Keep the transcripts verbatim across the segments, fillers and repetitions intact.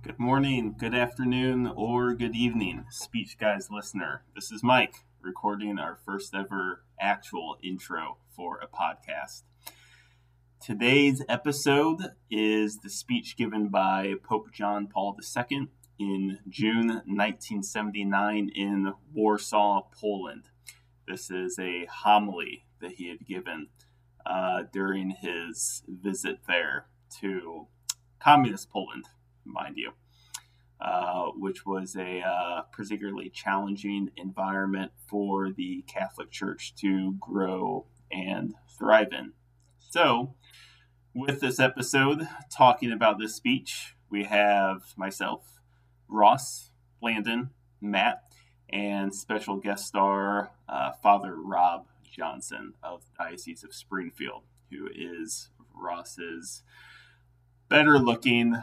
Good morning, good afternoon, or good evening, Speech Guys listener. This is Mike, recording our first ever actual intro for a podcast. Today's episode is the speech given by Pope John Paul the Second in June nineteen seventy-nine in Warsaw, Poland. This is a homily that he had given uh, during his visit there to Communist Poland, mind you, uh, which was a uh, particularly challenging environment for the Catholic Church to grow and thrive in. So, with this episode, talking about this speech, we have myself, Ross, Landon, Matt, and special guest star, uh, Father Rob Johnson of the Diocese of Springfield, who is Ross's better-looking,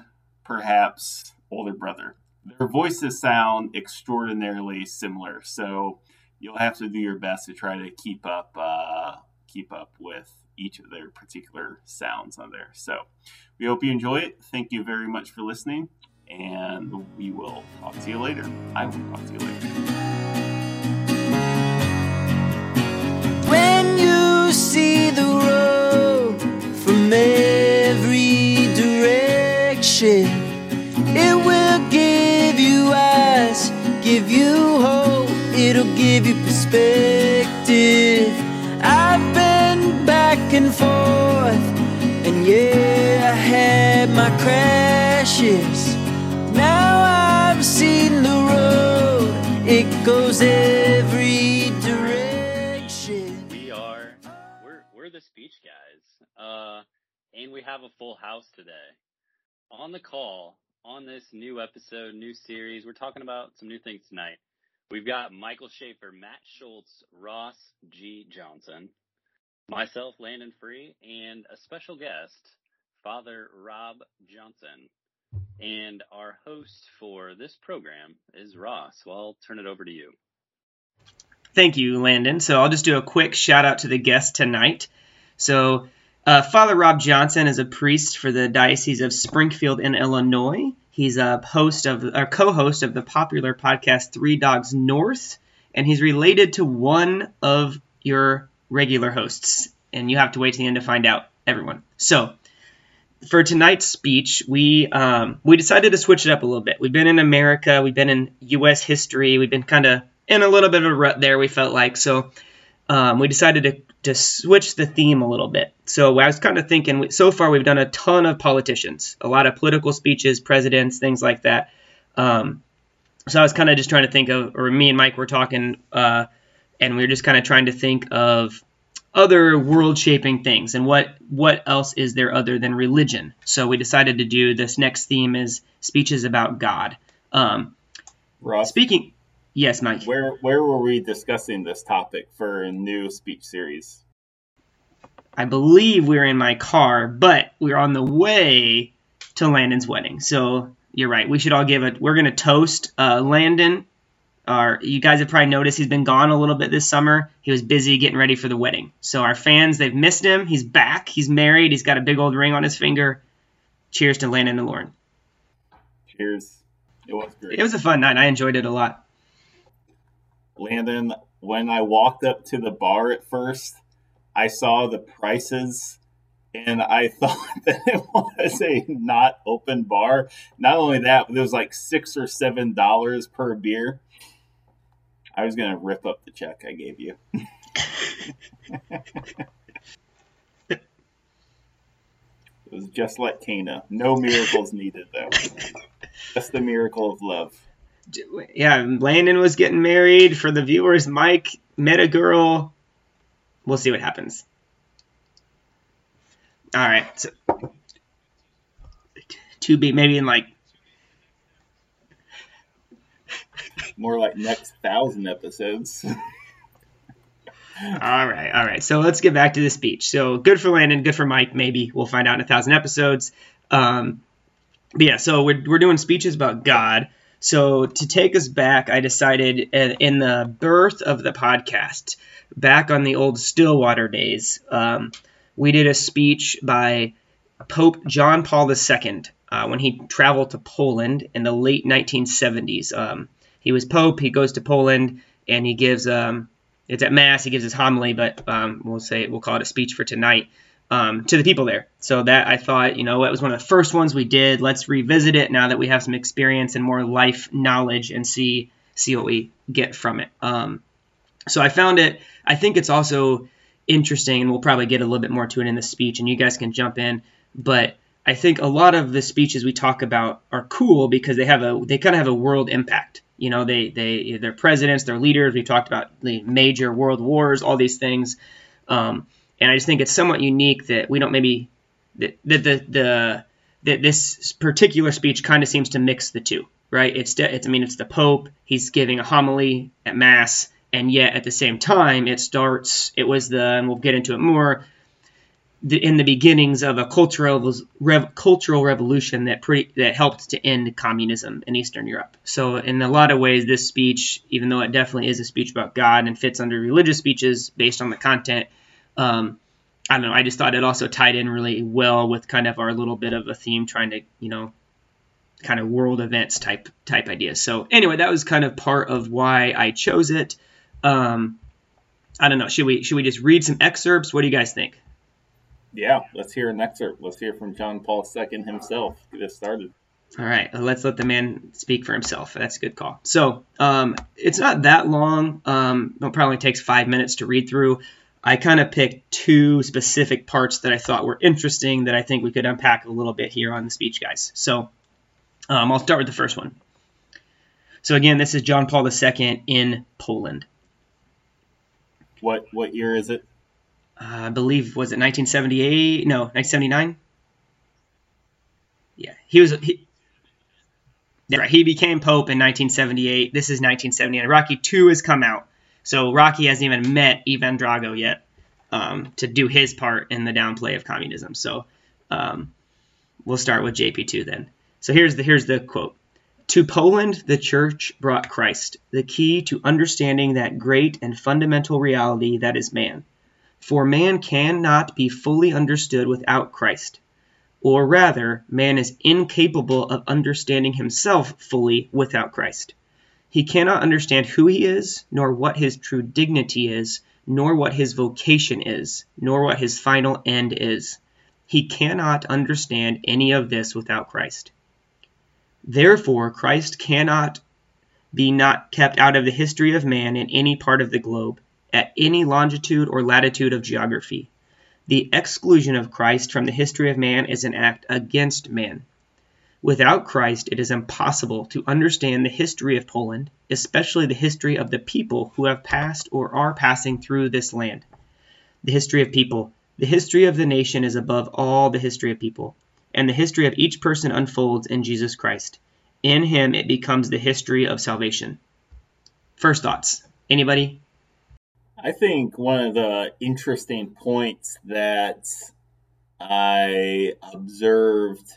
perhaps older brother. Their voices sound extraordinarily similar, so you'll have to do your best to try to keep up uh, keep up with each of their particular sounds on there. So we hope you enjoy it. Thank you very much for listening, and we will talk to you later. I will talk to you later. When you see the road from every direction, it will give you eyes, give you hope, it'll give you perspective. I've been back and forth, and yeah, I had my crashes. Now I've seen the road, it goes every direction. We are, we're, we're the Speech Guys, uh, and we have a full house today. On the call, on this new episode, new series, we're talking about some new things tonight. We've got Michael Schaefer, Matt Schultz, Ross G. Johnson, myself, Landon Free, and a special guest, Father Rob Johnson. And our host for this program is Ross. Well, I'll turn it over to you. Thank you, Landon. So I'll just do a quick shout out to the guest tonight. So Uh, Father Rob Johnson is a priest for the Diocese of Springfield in Illinois. He's a host of, or co-host of the popular podcast Three Dogs North, and he's related to one of your regular hosts. And you have to wait to the end to find out, everyone. So, for tonight's speech, we um, we decided to switch it up a little bit. We've been in America, we've been in U S history, we've been kind of in a little bit of a rut there, we felt like. So, um, we decided to to switch the theme a little bit. So I was kind of thinking, so far we've done a ton of politicians, a lot of political speeches, presidents, things like that. Um, so I was kind of just trying to think of, or me and Mike were talking, uh, and we were just kind of trying to think of other world-shaping things and what, what else is there other than religion. So we decided to do this next theme is speeches about God. Um, Ross, speaking... Yes, Mike. Where where were we discussing this topic for a new speech series? I believe we were in my car, but we were on the way to Landon's wedding. So you're right. We should all give a. We're going to toast uh, Landon. Our, you guys have probably noticed he's been gone a little bit this summer. He was busy getting ready for the wedding. So our fans, they've missed him. He's back. He's married. He's got a big old ring on his finger. Cheers to Landon and Lauren. Cheers. It was great. It was a fun night. I enjoyed it a lot. Landon, when I walked up to the bar at first, I saw the prices, and I thought that it was a not open bar. Not only that, but it was like six or seven dollars per beer. I was gonna rip up the check I gave you. It was just like Cana. No miracles needed, though. Just the miracle of love. Yeah, Landon was getting married. For the viewers, Mike met a girl. We'll see what happens. All right. So, to be maybe in like... More like next thousand episodes. All right, all right. So let's get back to the speech. So good for Landon, good for Mike, maybe. We'll find out in a thousand episodes. Um, but yeah, so we're we're doing speeches about God. So to take us back, I decided in the birth of the podcast, back on the old Stillwater days, um, we did a speech by Pope John Paul the Second. uh, when he traveled to Poland in the late nineteen seventies. Um, he was Pope. He goes to Poland and he gives, um, it's at Mass, he gives his homily, but um, we'll say, we'll call it a speech for tonight, um, to the people there. So that, I thought, you know, that was one of the first ones we did. Let's revisit it now that we have some experience and more life knowledge and see see what we get from it. Um, so I found it, I think it's also interesting, and we'll probably get a little bit more to it in the speech, and you guys can jump in, but I think a lot of the speeches we talk about are cool because they have a, they kind of have a world impact. You know, they, they, they're presidents, they're leaders. We talked about the major world wars, all these things. Um, and I just think it's somewhat unique that we don't maybe, that the, the, the, that this particular speech kind of seems to mix the two, right? It's, it's, I mean, it's the Pope, he's giving a homily at Mass, and yet at the same time, it starts, it was the, and we'll get into it more, the, in the beginnings of a cultural rev, cultural revolution that pretty, that helped to end communism in Eastern Europe. So in a lot of ways, this speech, even though it definitely is a speech about God and fits under religious speeches based on the content, um, I don't know, I just thought it also tied in really well with kind of our little bit of a theme, trying to, you know, kind of world events type type ideas. So anyway, that was kind of part of why I chose it. Um, I don't know. Should we should we just read some excerpts? What do you guys think? Yeah, let's hear an excerpt. Let's hear from John Paul the Second himself. Get us started. All right, let's let the man speak for himself. That's a good call. So um, it's not that long. Um, it probably takes five minutes to read through. I kind of picked two specific parts that I thought were interesting that I think we could unpack a little bit here on the speech, guys. So um, I'll start with the first one. So again, this is John Paul the Second in Poland. What what year is it? Uh, I believe, was it nineteen seventy-eight? No, nineteen seventy-nine? Yeah, he was... He, right, he became Pope in nineteen seventy-eight. This is nineteen seventy-nine. Rocky two has come out. So Rocky hasn't even met Ivan Drago yet um, to do his part in the downplay of communism. So um, we'll start with J P two then. So here's the here's the quote. To Poland, the Church brought Christ, the key to understanding that great and fundamental reality that is man. For man cannot be fully understood without Christ, or rather, man is incapable of understanding himself fully without Christ. He cannot understand who he is, nor what his true dignity is, nor what his vocation is, nor what his final end is. He cannot understand any of this without Christ. Therefore, Christ cannot be not kept out of the history of man in any part of the globe, at any longitude or latitude of geography. The exclusion of Christ from the history of man is an act against man. Without Christ, it is impossible to understand the history of Poland, especially the history of the people who have passed or are passing through this land. The history of people, the history of the nation is above all the history of people. And the history of each person unfolds in Jesus Christ. In him, it becomes the history of salvation. First thoughts. Anybody? I think one of the interesting points that I observed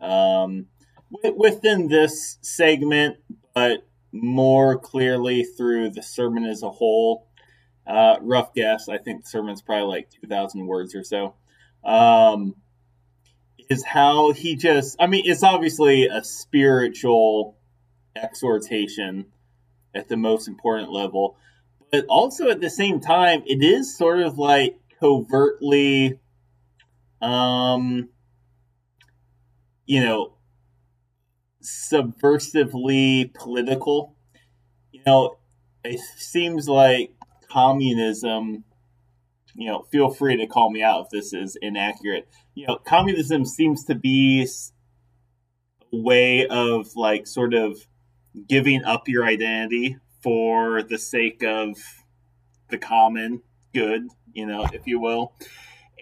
um, w- within this segment, but more clearly through the sermon as a whole, uh, rough guess, I think the sermon's probably like two thousand words or so. Um is how he just, I mean, it's obviously a spiritual exhortation at the most important level, but also at the same time, it is sort of like covertly, um, you know, subversively political. You know, it seems like communism, you know, feel free to call me out if this is inaccurate. You know, communism seems to be a way of like sort of giving up your identity for the sake of the common good, you know, if you will.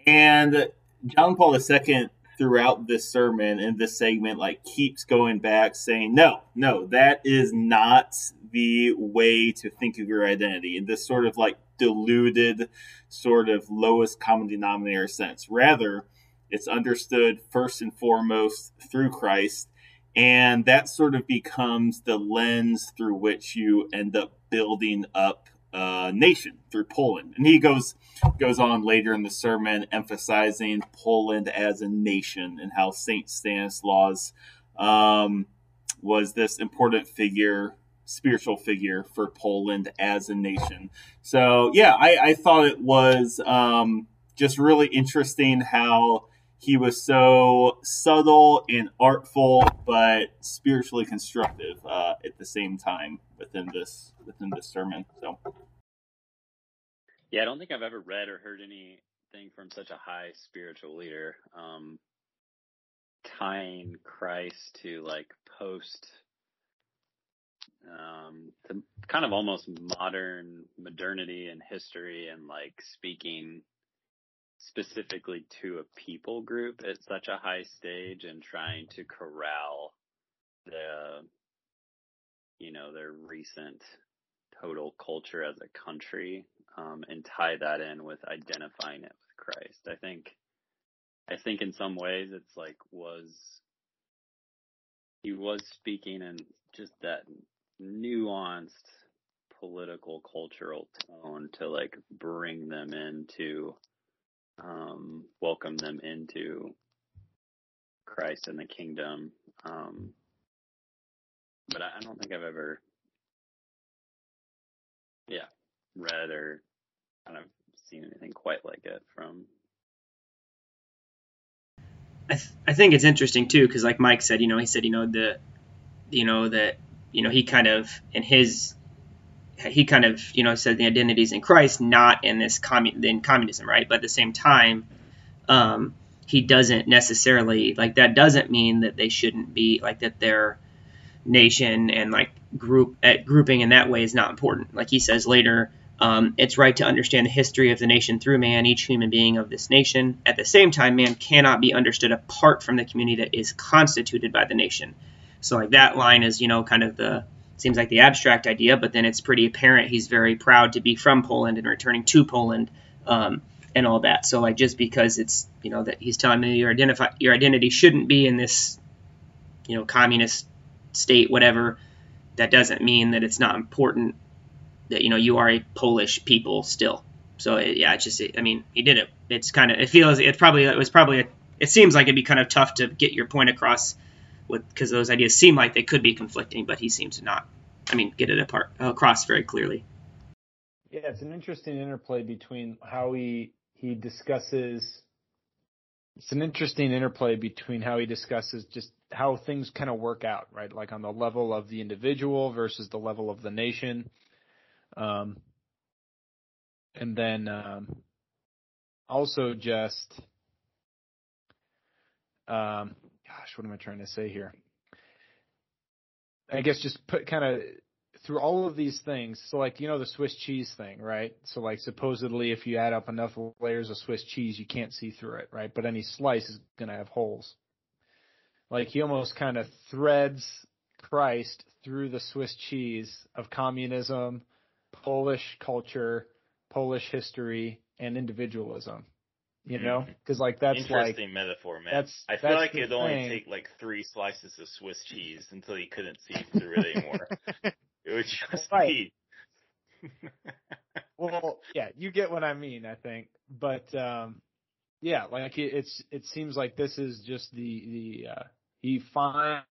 And John Paul the Second throughout this sermon and this segment like keeps going back saying, no, no, that is not the way to think of your identity in this sort of like diluted sort of lowest common denominator sense. Rather, it's understood first and foremost through Christ, and that sort of becomes the lens through which you end up building up uh, nation through Poland. And he goes goes on later in the sermon emphasizing Poland as a nation and how Saint Stanislaus um, was this important figure, spiritual figure for Poland as a nation. So, yeah, I, I thought it was um, just really interesting how he was so subtle and artful, but spiritually constructive uh, at the same time within this within this sermon. So, yeah, I don't think I've ever read or heard anything from such a high spiritual leader, um, tying Christ to like post, um, to kind of almost modern modernity and history, and like speaking specifically to a people group at such a high stage and trying to corral the, you know, their recent total culture as a country, um, and tie that in with identifying it with Christ. I think, I think in some ways it's like, was, he was speaking in just that nuanced political cultural tone to like bring them into Um, welcome them into Christ and the kingdom. Um, but I, I don't think I've ever, yeah, read or kind of seen anything quite like it from. I th- I think it's interesting too, because like Mike said, you know, he said, you know, the, you know, that, you know, he kind of, in his, he kind of, you know, said the identities in Christ, not in this commun- in communism, right? But at the same time, um, he doesn't necessarily, like, that doesn't mean that they shouldn't be, like, that their nation and, like, group at grouping in that way is not important. Like he says later, um, it's right to understand the history of the nation through man, each human being of this nation. At the same time, man cannot be understood apart from the community that is constituted by the nation. So, like, that line is, you know, kind of the, seems like the abstract idea, but then it's pretty apparent he's very proud to be from Poland and returning to Poland, um, and all that. So like, just because it's, you know, that he's telling me your identifi- your identity shouldn't be in this, you know, communist state, whatever, that doesn't mean that it's not important that, you know, you are a Polish people still. So it, yeah, it's just, it, I mean, he did it. It's kind of, it feels, it probably, it was probably, a, it seems like it'd be kind of tough to get your point across with, because those ideas seem like they could be conflicting, but he seems to not, I mean, get it apart, across very clearly. Yeah, it's an interesting interplay between how he he discusses, it's an interesting interplay between how he discusses just how things kind of work out, right? Like on the level of the individual versus the level of the nation. Um, and then um, also just, um, gosh, what am I trying to say here? I guess just put kind of through all of these things. So like, you know, the Swiss cheese thing, right? So like supposedly if you add up enough layers of Swiss cheese, you can't see through it, right? But any slice is going to have holes. Like he almost kind of threads Christ through the Swiss cheese of communism, Polish culture, Polish history, and individualism. You know, because like that's interesting like, metaphor, man. That's, I feel that's like it'd only take like three slices of Swiss cheese until you couldn't see through it anymore. It would just right. be. Well, yeah, you get what I mean, I think. But um, yeah, like it, it's it seems like this is just the the uh, he finds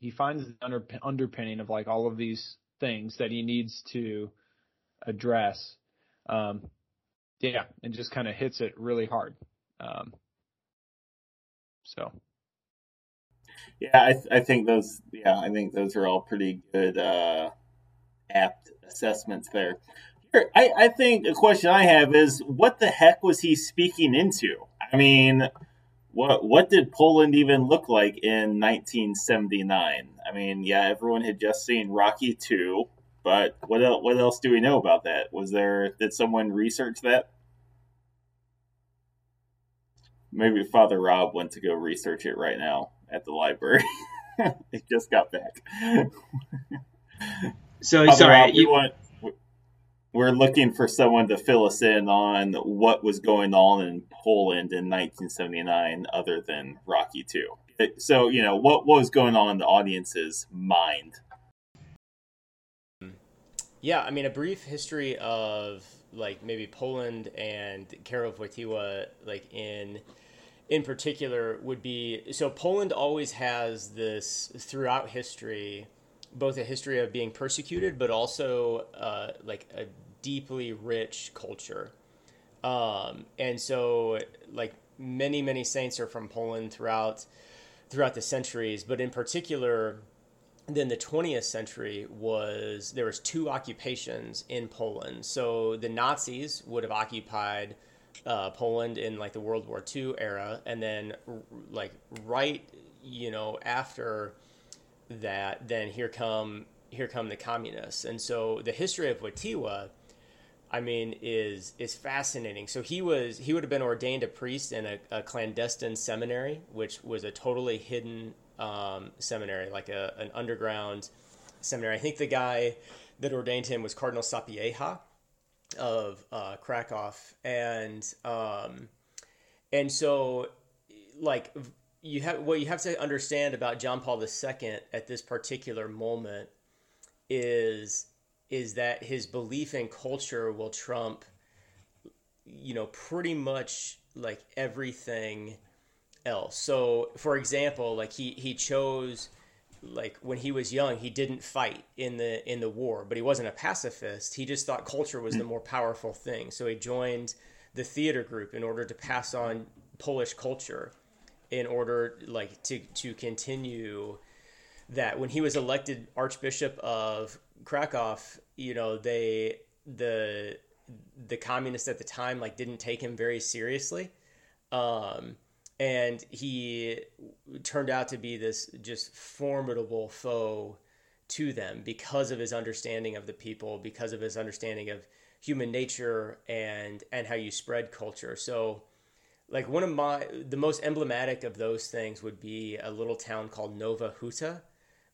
he finds the under, underpinning of like all of these things that he needs to address. Um, Yeah, and just kind of hits it really hard. Um, so, yeah, I, th- I think those. Yeah, I think those are all pretty good, uh, apt assessments there. Here, I, I think a question I have is, what the heck was he speaking into? I mean, what what did Poland even look like in nineteen seventy-nine? I mean, yeah, everyone had just seen Rocky two. But what else, what else do we know about that? Was there, did someone research that? Maybe Father Rob went to go research it right now at the library. It just got back. So Father sorry, Rob, you... we want, we're looking for someone to fill us in on what was going on in Poland in nineteen seventy-nine, other than Rocky two. So you know what, what was going on in the audience's mind. Yeah, I mean, a brief history of, like, maybe Poland and Karol Wojtyła, like, in in particular would be... So Poland always has this, throughout history, both a history of being persecuted, but also, uh, like, a deeply rich culture. Um, and so, like, many, many saints are from Poland throughout throughout the centuries, but in particular... Then the twentieth century was, there was two occupations in Poland. So the Nazis would have occupied uh, Poland in like the World War Two era. And then like right, you know, after that, then here come, here come the communists. And so the history of Wojtyła, I mean, is, is fascinating. So he was, he would have been ordained a priest in a, a clandestine seminary, which was a totally hidden um seminary, like a an underground seminary. I think the guy that ordained him was Cardinal Sapieha of uh Krakow, and um and so like you have what you have to understand about John Paul the Second at this particular moment is is that his belief in culture will trump, you know, pretty much like everything else. So, for example, like he he chose, like when he was young, he didn't fight in the in the war, but he wasn't a pacifist. He just thought culture was the more powerful thing. So he joined the theater group in order to pass on Polish culture, in order like to to continue that. When he was elected Archbishop of Krakow, you know, they the the communists at the time like didn't take him very seriously. Um, And he turned out to be this just formidable foe to them because of his understanding of the people, because of his understanding of human nature and and how you spread culture. So, like one of my the most emblematic of those things would be a little town called Nowa Huta,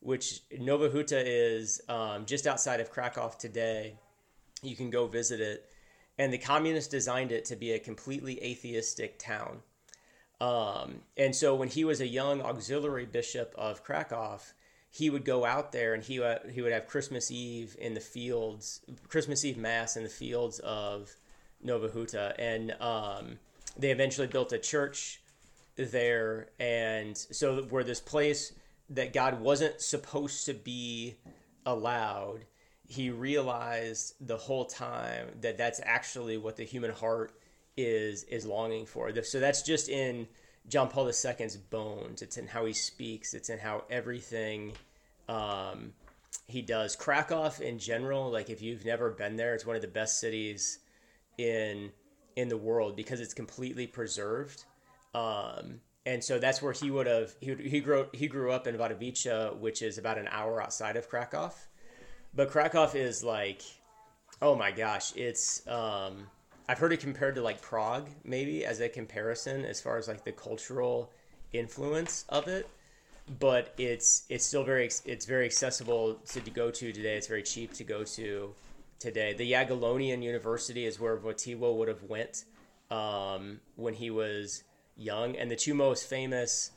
which Nowa Huta is um, just outside of Krakow today. You can go visit it, and the communists designed it to be a completely atheistic town. Um, and so when he was a young auxiliary bishop of Krakow, he would go out there and he, uh, he would have Christmas Eve in the fields, Christmas Eve mass in the fields of Nowa Huta. And, um, they eventually built a church there. And so where this place that God wasn't supposed to be allowed, he realized the whole time that that's actually what the human heart is is longing for. So that's just in John Paul the Second's bones. It's in how he speaks. It's in how everything um, he does. Krakow in general, like if you've never been there, it's one of the best cities in in the world because it's completely preserved. Um, and so that's where he would have, he, he, grew, he grew up in Wadowice, which is about an hour outside of Krakow. But Krakow is like, oh my gosh, it's... Um, I've heard it compared to like Prague, maybe as a comparison as far as like the cultural influence of it, but it's it's still very it's very accessible to, to go to today. It's very cheap to go to today. The Jagiellonian University is where Wojtyła would have went um, when he was young, and the two most famous,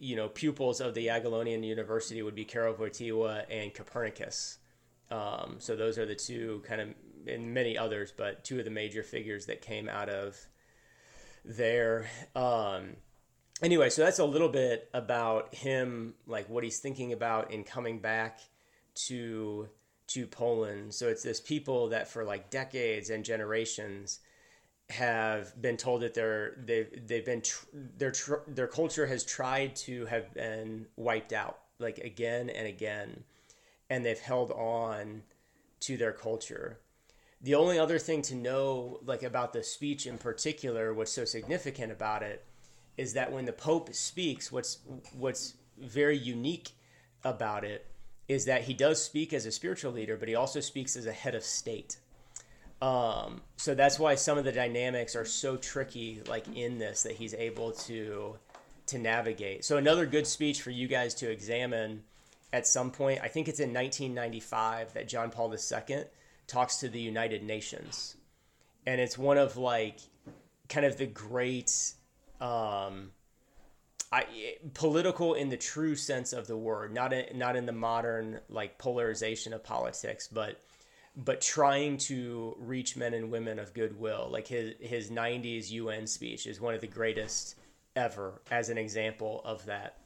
you know, pupils of the Jagiellonian University would be Karol Wojtyła and Copernicus. Um, so those are the two kind of, and many others, but two of the major figures that came out of there. Um, anyway, so that's a little bit about him, like what he's thinking about in coming back to to Poland. So it's this people that for like decades and generations have been told that their they've they've been tr- their tr- their culture has tried to have been wiped out, like again and again, and they've held on to their culture. The only other thing to know, like about the speech in particular, what's so significant about it is that when the Pope speaks, what's what's very unique about it is that he does speak as a spiritual leader, but he also speaks as a head of state. Um, so that's why some of the dynamics are so tricky, like in this, that he's able to to navigate. So another good speech for you guys to examine at some point, I think it's in nineteen ninety-five that John Paul the Second talks to the United Nations, and it's one of like kind of the great um I political in the true sense of the word, not in, not in the modern like polarization of politics, but but trying to reach men and women of goodwill. Like his his nineties U N speech is one of the greatest ever as an example of that.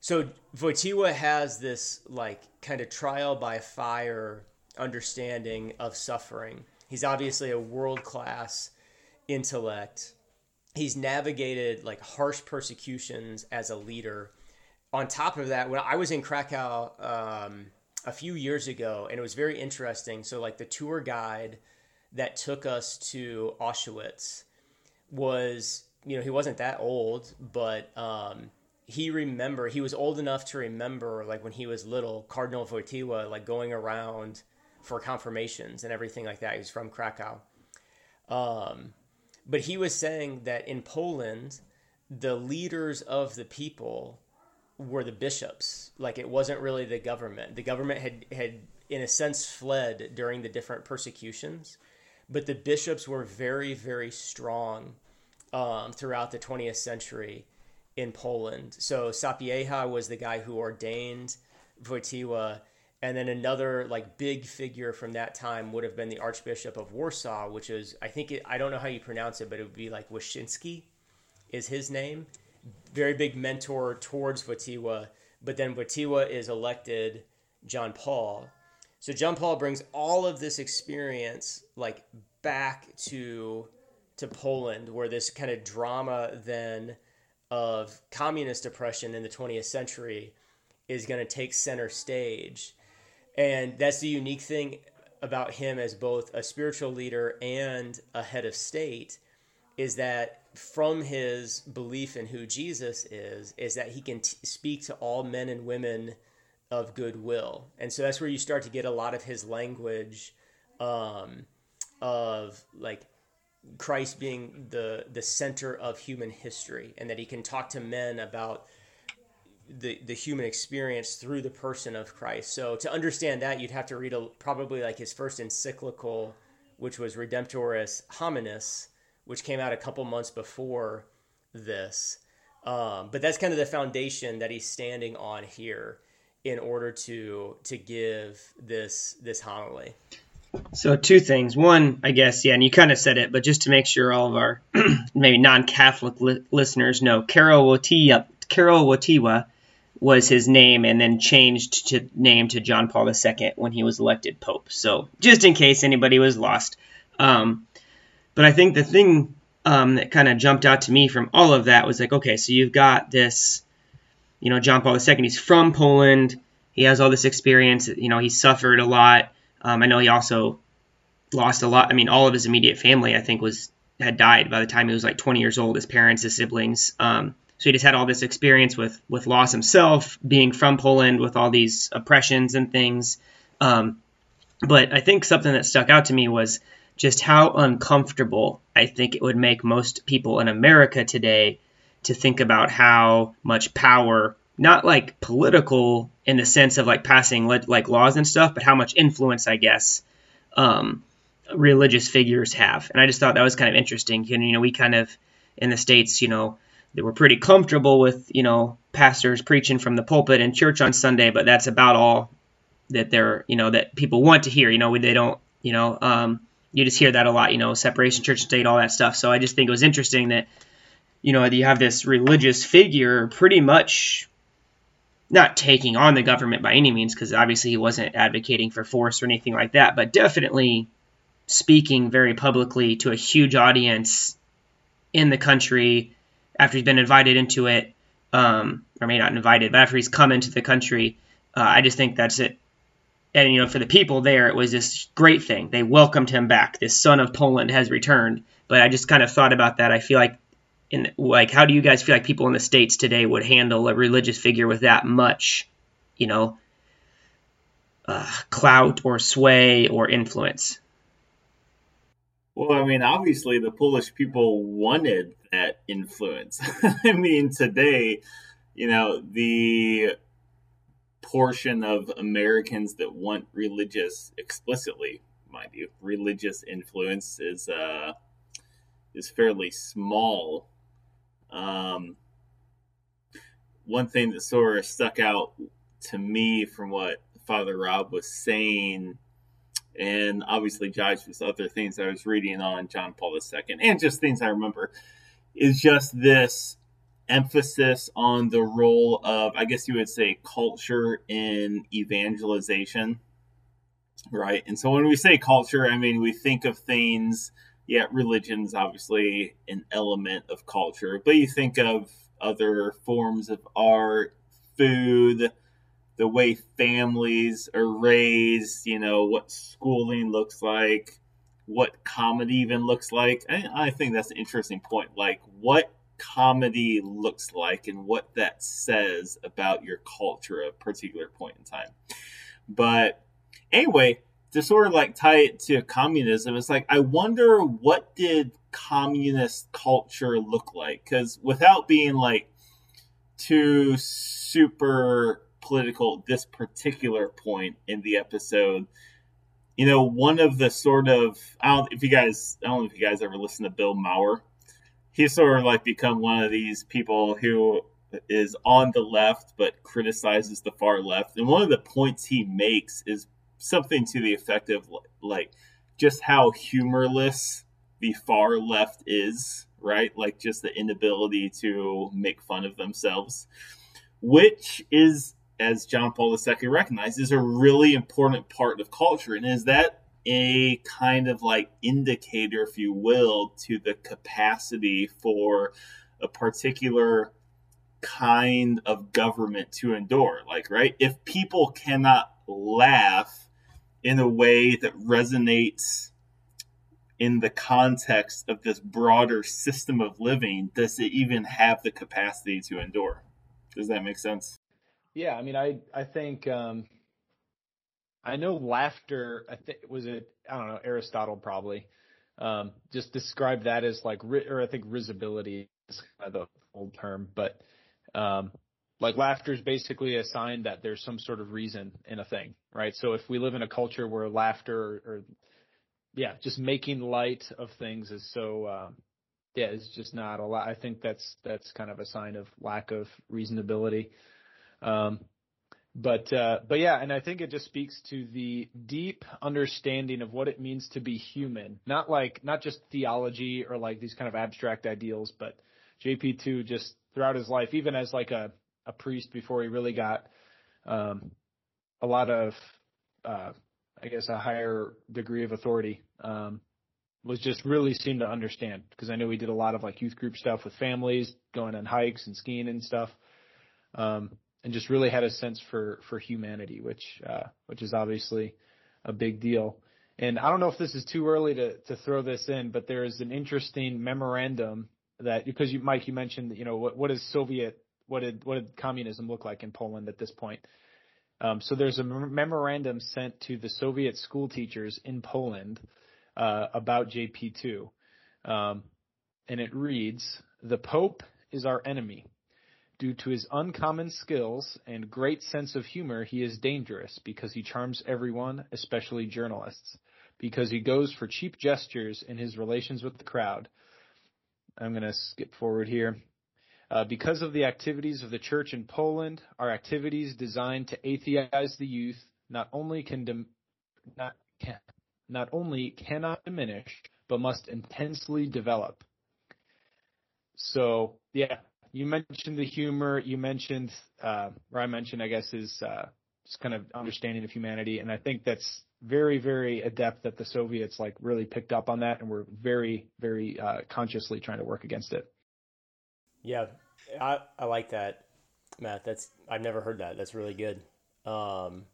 So Wojtyła has this like kind of trial by fire understanding of suffering. He's obviously a world-class intellect. He's navigated like harsh persecutions as a leader. On top of that, when I was in Krakow um, a few years ago, and it was very interesting. So like the tour guide that took us to Auschwitz was, you know, he wasn't that old, but um, he remember he was old enough to remember like when he was little, Cardinal Wojtyła like going around for confirmations and everything like that. He was from Krakow. Um, but he was saying that in Poland, the leaders of the people were the bishops. Like it wasn't really the government. The government had, had in a sense fled during the different persecutions, but the bishops were very, very strong um, throughout the twentieth century in Poland. So Sapieha was the guy who ordained Wojtyła. And then another like big figure from that time would have been the Archbishop of Warsaw, which is, I think, it, I don't know how you pronounce it, but it would be like Wyszynski is his name. Very big mentor towards Wojtyła, but then Wojtyła is elected John Paul. So John Paul brings all of this experience like back to, to Poland, where this kind of drama then of communist oppression in the twentieth century is going to take center stage. And that's the unique thing about him as both a spiritual leader and a head of state, is that from his belief in who Jesus is, is that he can t- speak to all men and women of goodwill. And so that's where you start to get a lot of his language um, of like Christ being the, the center of human history, and that he can talk to men about the the human experience through the person of Christ. So to understand that, you'd have to read a, probably like his first encyclical, which was Redemptoris Hominis, which came out a couple months before this. Um, but that's kind of the foundation that he's standing on here in order to to give this this homily. So two things. One, I guess, yeah, and you kind of said it, but just to make sure all of our maybe non-Catholic li- listeners know, Karol Wojtyła, Karol Wojtyła was his name, and then changed to name to John Paul the Second when he was elected Pope. So just in case anybody was lost. Um, but I think the thing um, that kind of jumped out to me from all of that was like, okay, so you've got this, you know, John Paul the Second, he's from Poland. He has all this experience. You know, he suffered a lot. Um, I know he also lost a lot. I mean, all of his immediate family, I think, was had died by the time he was like twenty years old, his parents, his siblings. Um, so he just had all this experience with, with loss himself, being from Poland, with all these oppressions and things. Um, but I think something that stuck out to me was just how uncomfortable I think it would make most people in America today to think about how much power, not like political in the sense of like passing le- like laws and stuff, but how much influence, I guess, um, religious figures have. And I just thought that was kind of interesting. You know, we kind of in the States, you know, they were pretty comfortable with, you know, pastors preaching from the pulpit in church on Sunday, but that's about all that they're, you know, that people want to hear. You know, they don't, you know, um, you just hear that a lot, you know, separation, church and state, all that stuff. So I just think it was interesting that, you know, you have this religious figure pretty much not taking on the government by any means, because obviously he wasn't advocating for force or anything like that, but definitely speaking very publicly to a huge audience in the country after he's been invited into it, um, or maybe not invited, but after he's come into the country. uh, I just think that's it. And, you know, for the people there, it was this great thing. They welcomed him back. This son of Poland has returned. But I just kind of thought about that. I feel like, in like, how do you guys feel like people in the States today would handle a religious figure with that much, you know, uh, clout or sway or influence? Well, I mean, obviously the Polish people wanted that influence. I mean, today, you know, the portion of Americans that want religious, explicitly, mind you, religious influence is uh, is fairly small. Um, one thing that sort of stuck out to me from what Father Rob was saying and obviously jives with other things I was reading on John Paul the Second and just things I remember, is just this emphasis on the role of, I guess you would say, culture in evangelization, right? And so when we say culture, I mean, we think of things, yeah, religion's obviously an element of culture, but you think of other forms of art, food, the way families are raised, you know, what schooling looks like, what comedy even looks like. I, I think that's an interesting point. Like, what comedy looks like and what that says about your culture at a particular point in time. But anyway, to sort of like tie it to communism, it's like, I wonder what did communist culture look like? Because without being like too super political at this particular point in the episode, you know, one of the sort of, I don't if you guys, I don't know if you guys ever listen to Bill Maher. He's sort of like become one of these people who is on the left, but criticizes the far left. And one of the points he makes is something to the effect of like just how humorless the far left is, right? Like just the inability to make fun of themselves, which is, as John Paul the Second recognized, is a really important part of culture. And is that a kind of like indicator, if you will, to the capacity for a particular kind of government to endure? Like, right? If people cannot laugh in a way that resonates in the context of this broader system of living, does it even have the capacity to endure? Does that make sense? Yeah, I mean, I I think um, I know laughter. I think was it I don't know Aristotle probably um, just described that as like, or I think risibility is kind of the old term, but um, like laughter is basically a sign that there's some sort of reason in a thing, right? So if we live in a culture where laughter or, or yeah, just making light of things is so um, yeah, it's just not a lot. I think that's that's kind of a sign of lack of reasonability. Um, but, uh, but yeah, and I think it just speaks to the deep understanding of what it means to be human, not like, not just theology or like these kind of abstract ideals, but J P two just throughout his life, even as like a, a priest before he really got, um, a lot of, uh, I guess a higher degree of authority, um, was just really seemed to understand, because I know he did a lot of like youth group stuff with families, going on hikes and skiing and stuff. Um, And just really had a sense for, for humanity, which uh, which is obviously a big deal. And I don't know if this is too early to, to throw this in, but there is an interesting memorandum that, because you, Mike, you mentioned, you know, what what is Soviet, what did what did communism look like in Poland at this point? Um, so there's a memorandum sent to the Soviet school teachers in Poland uh, about J P two, um, and it reads, "The Pope is our enemy. Due to his uncommon skills and great sense of humor, he is dangerous because he charms everyone, especially journalists, because he goes for cheap gestures in his relations with the crowd." I'm going to skip forward here. Uh, because of the activities of the church in Poland, our activities designed to atheize the youth not only can dim- not can, not only cannot diminish, but must intensely develop. So, yeah. You mentioned the humor, you mentioned, uh, or I mentioned, I guess, is uh, just kind of understanding of humanity. And I think that's very, very adept that the Soviets, like, really picked up on that and were very, very uh, consciously trying to work against it. Yeah, I, I like that, Matt. That's I've never heard that. That's really good. Um,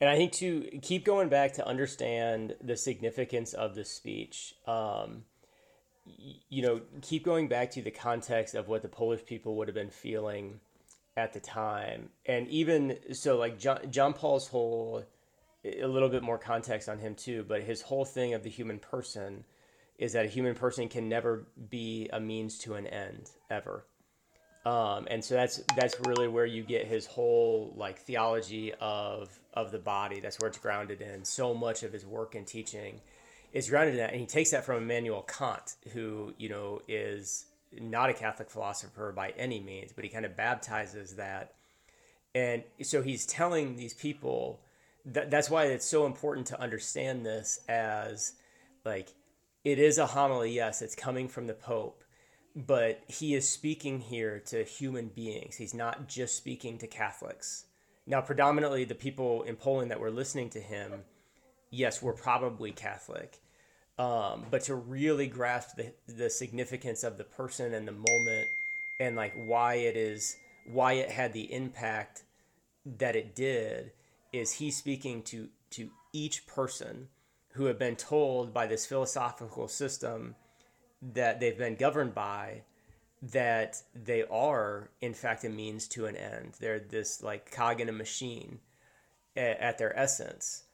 and I think to keep going back to understand the significance of this speech, um you know, keep going back to the context of what the Polish people would have been feeling at the time. And even so, like John, John Paul's whole, a little bit more context on him too, but his whole thing of the human person is that a human person can never be a means to an end ever. Um, and so that's, that's really where you get his whole like theology of, of the body. That's where it's grounded in. So much of his work and teaching is grounded in that, and he takes that from Immanuel Kant, who, you know, is not a Catholic philosopher by any means, but he kind of baptizes that. And so he's telling these people th- that's why it's so important to understand this as, like, it is a homily, yes, it's coming from the Pope, but he is speaking here to human beings. He's not just speaking to Catholics. Now, predominantly the people in Poland that were listening to him, yes, were probably Catholic, um, but to really grasp the, the significance of the person and the moment and, like, why it is, why it had the impact that it did, is he speaking to, to each person who have been told by this philosophical system that they've been governed by that they are, in fact, a means to an end. They're this, like, cog in a machine at their essence.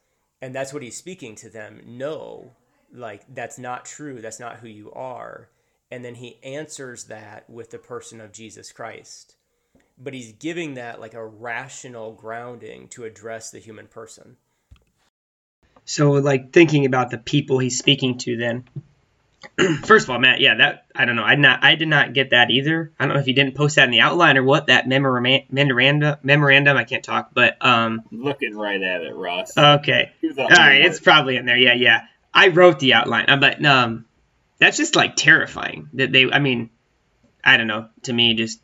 And that's what he's speaking to them. No, like, that's not true. That's not who you are. And then he answers that with the person of Jesus Christ. But he's giving that, like, a rational grounding to address the human person. So, like, thinking about the people he's speaking to then. First of all, Matt, yeah, that, I don't know. I did not, I did not get that either. I don't know if you didn't post that in the outline or what, that memorandum, memorandum I can't talk, but... um, looking right at it, Ross. Okay. All right, it's probably in there, yeah, yeah. I wrote the outline, but um, that's just, like, terrifying. That they, I mean, I don't know. To me, just,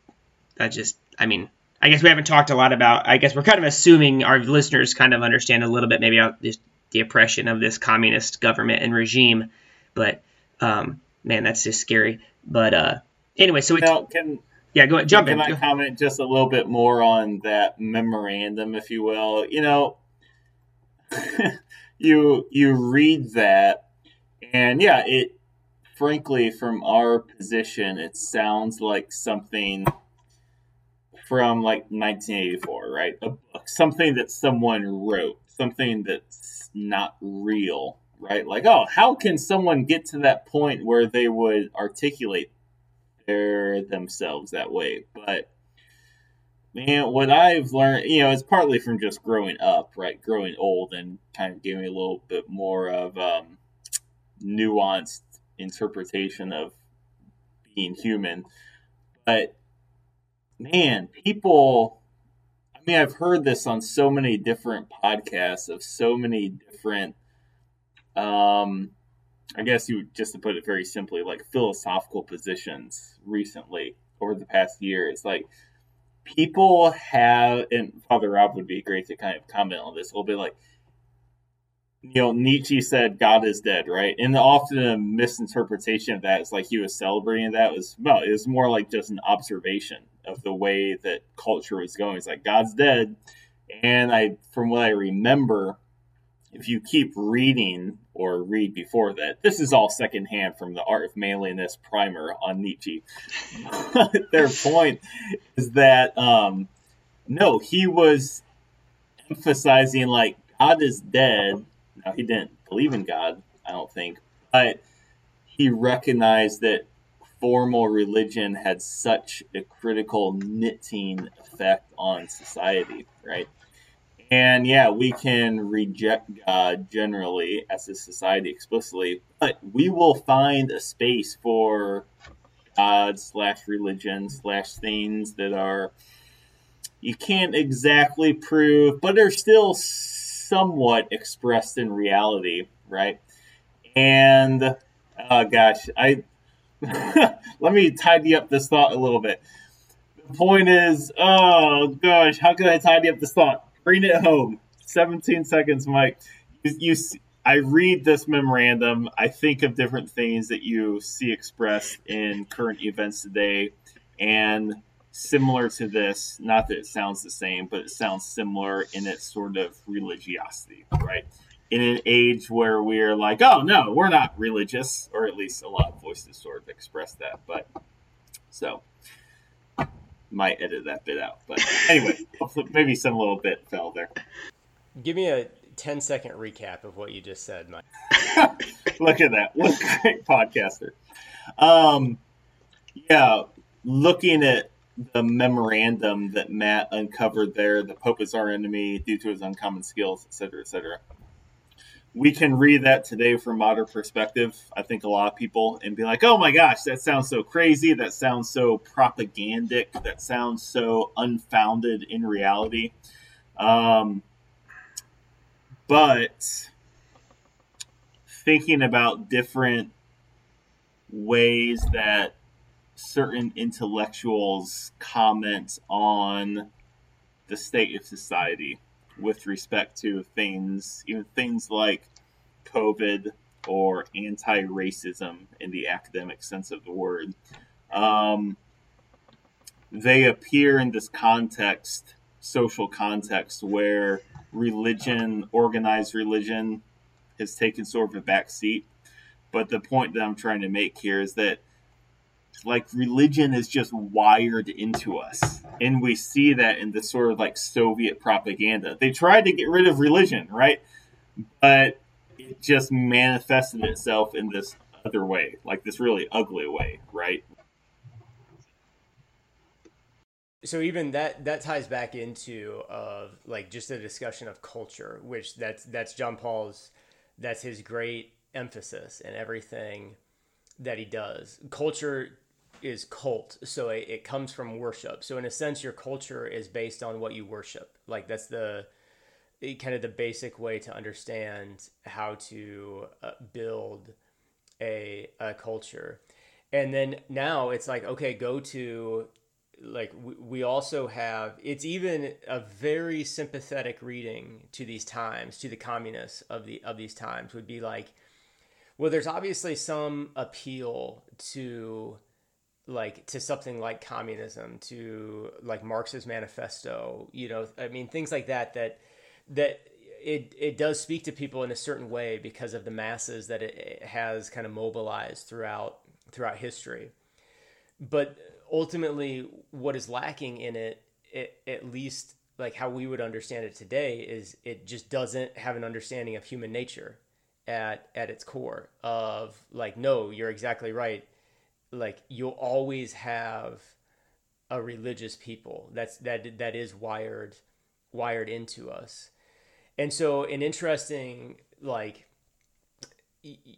that just, I mean... I guess we haven't talked a lot about... I guess we're kind of assuming our listeners kind of understand a little bit maybe about this, the oppression of this communist government and regime, but... Um, man, that's just scary. But uh, anyway, so it's... Now, can, yeah, go ahead, jump can in. Can I comment just a little bit more on that memorandum, if you will? You know, you you read that, and yeah, it, frankly, from our position, it sounds like something from, like, nineteen eighty-four, right? A book, something that someone wrote, something that's not real. Right? Like, oh, how can someone get to that point where they would articulate their themselves that way? But, man, what I've learned, you know, it's partly from just growing up, right? Growing old and kind of giving me a little bit more of um, nuanced interpretation of being human. But, man, people, I mean, I've heard this on so many different podcasts of so many different Um, I guess you just to put it very simply, like philosophical positions recently over the past year. It's like people have, and Father Rob would be great to kind of comment on this a little bit. Like, you know, Nietzsche said God is dead, right? And often a misinterpretation of that is like he was celebrating that. It was, well, it was more like just an observation of the way that culture was going. It's like God's dead. And I, from what I remember, if you keep reading or read before that, this is all secondhand from the Art of Manliness primer on Nietzsche. Their point is that, um, no, he was emphasizing, like, God is dead. Now, he didn't believe in God, I don't think, but he recognized that formal religion had such a critical knitting effect on society, right? And yeah, we can reject God generally as a society explicitly, but we will find a space for God slash religion slash things that are, you can't exactly prove, but are still somewhat expressed in reality, right? And, oh gosh, I let me tidy up this thought a little bit. The point is, oh gosh, how can I tidy up this thought? Bring it home. seventeen seconds, Mike. You, you, I read this memorandum. I think of different things that you see expressed in current events today. And similar to this, not that it sounds the same, but it sounds similar in its sort of religiosity, right? In an age where we're like, oh, no, we're not religious, or at least a lot of voices sort of express that. But so... might edit that bit out, but anyway, maybe some little bit fell there. Give me a ten second recap of what you just said, Mike. Look at that, what a great podcaster. Um yeah, looking at the memorandum that Matt uncovered there, the Pope is our enemy due to his uncommon skills, etc., etc. We can read that today from modern perspective, I think a lot of people, and be like, oh my gosh, that sounds so crazy. That sounds so propagandic. That sounds so unfounded in reality. Um, But thinking about different ways that certain intellectuals comment on the state of society with respect to things, even things like COVID or anti-racism in the academic sense of the word, um, they appear in this context, social context, where religion, organized religion, has taken sort of a back seat. But the point that I'm trying to make here is that, like, religion is just wired into us. And we see that in the sort of like Soviet propaganda. They tried to get rid of religion, right? But it just manifested itself in this other way, like this really ugly way, right? So even that that ties back into uh, like just a discussion of culture, which that's that's John Paul's, that's his great emphasis in everything that he does. Culture is cult, so it, it comes from worship. So in a sense, your culture is based on what you worship. Like that's the kind of the basic way to understand how to uh, build a, a culture. And then now it's like, okay, go to like, we, we also have, it's even a very sympathetic reading to these times, to the communists of the, of these times would be like, well, there's obviously some appeal to like to something like communism, to like Marx's manifesto, you know, I mean, things like that, that, that it it does speak to people in a certain way because of the masses that it, it has kind of mobilized throughout throughout history. But ultimately, what is lacking in it, it, at least like how we would understand it today, is it just doesn't have an understanding of human nature at at its core of like, no, you're exactly right. Like you'll always have a religious people. That's that that is wired wired into us. And so an interesting, like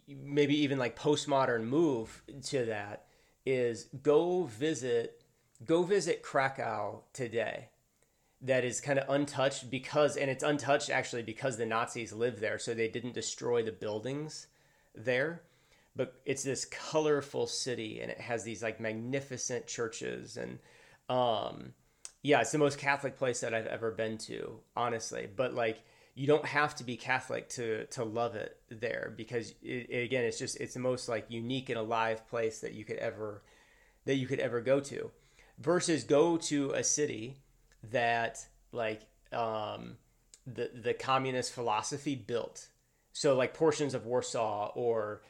maybe even like postmodern move to that is go visit, go visit Krakow today. That is kind of untouched because, and it's untouched actually because the Nazis lived there. So they didn't destroy the buildings there, but it's this colorful city and it has these like magnificent churches and, um, yeah, it's the most Catholic place that I've ever been to, honestly. But like, you don't have to be Catholic to to love it there because it, it, again, it's just it's the most like unique and alive place that you could ever that you could ever go to, versus go to a city that like um, the the communist philosophy built. So like portions of Warsaw or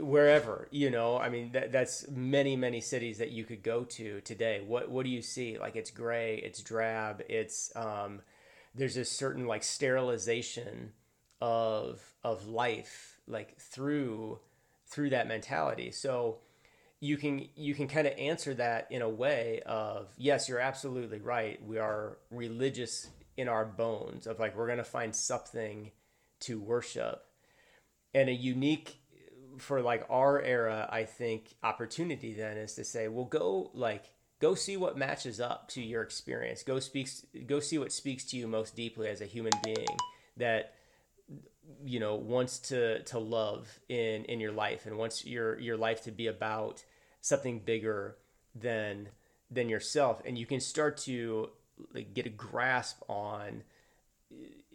wherever, you know, I mean, that, that's many, many cities that you could go to today. What, what do you see? Like it's gray, it's drab, it's, um, there's a certain like sterilization of, of life, like through, through that mentality. So you can, you can kind of answer that in a way of, yes, you're absolutely right. We are religious in our bones of like, we're going to find something to worship. And a unique, for like our era, I think opportunity then is to say, well, go like, go see what matches up to your experience. Go speaks, go see what speaks to you most deeply as a human being that, you know, wants to, to love in, in your life and wants your, your life to be about something bigger than, than yourself. And you can start to like, get a grasp on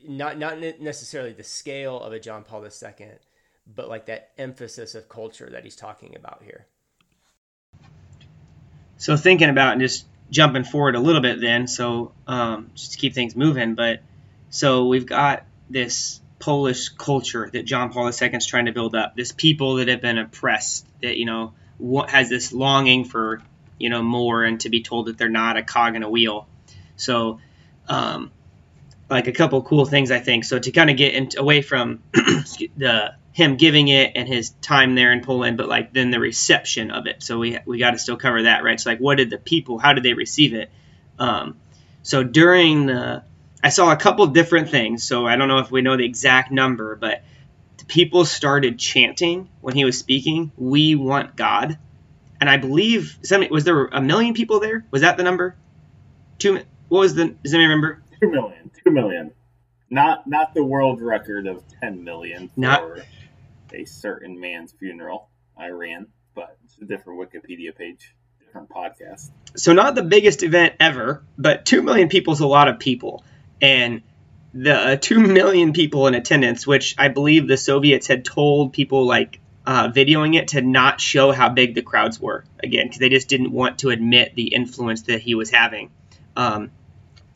not, not necessarily the scale of a John Paul the Second, but like that emphasis of culture that he's talking about here. So thinking about and just jumping forward a little bit then, so um, just to keep things moving, but so we've got this Polish culture that John Paul the Second is trying to build up, this people that have been oppressed, that, you know, has this longing for, you know, more and to be told that they're not a cog in a wheel. So um, like a couple cool things, I think. So to kind of get in, away from the him giving it and his time there in Poland, but like then the reception of it. So we we got to still cover that, right? So like, what did the people, how did they receive it? Um, so during the, I saw a couple different things. So I don't know if we know the exact number, but the people started chanting when he was speaking, "We want God." And I believe, was there a million people there? Was that the number? Two, what was the, does anybody remember? Two million, two million. Not not the world record of ten million for not... a certain man's funeral, Iran, but it's a different Wikipedia page, different podcast. So not the biggest event ever, but two million people is a lot of people. And the uh, two million people in attendance, which I believe the Soviets had told people like uh, videoing it to not show how big the crowds were, again, because they just didn't want to admit the influence that he was having. Um,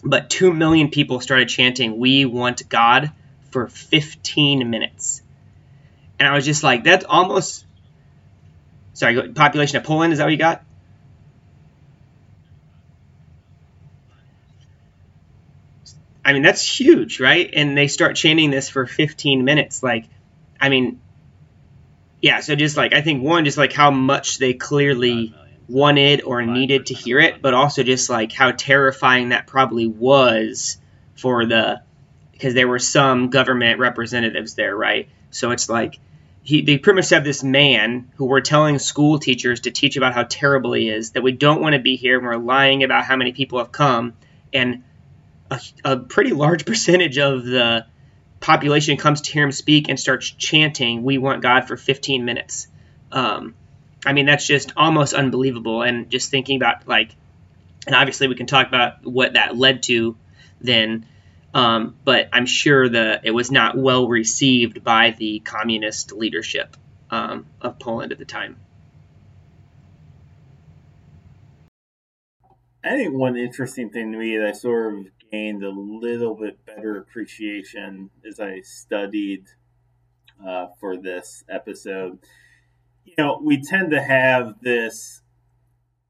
but two million people started chanting, "We want God," for fifteen minutes. And I was just like, that's almost, sorry, population of Poland, is that what you got? I mean, that's huge, right? And they start chanting this for fifteen minutes. Like, I mean, yeah, so just like, I think one, just like how much they clearly wanted or needed to hear it, but also just like how terrifying that probably was for the, because there were some government representatives there, right? So it's like, he, they pretty much have this man who we're telling school teachers to teach about how terrible he is, that we don't want to be here, and we're lying about how many people have come, and a, a pretty large percentage of the population comes to hear him speak and starts chanting, "We want God," for fifteen minutes. Um, I mean, that's just almost unbelievable. And just thinking about, like, and obviously we can talk about what that led to then, Um, but I'm sure that it was not well received by the communist leadership um, of Poland at the time. I think one interesting thing to me that I sort of gained a little bit better appreciation as I studied uh, for this episode, you know, we tend to have this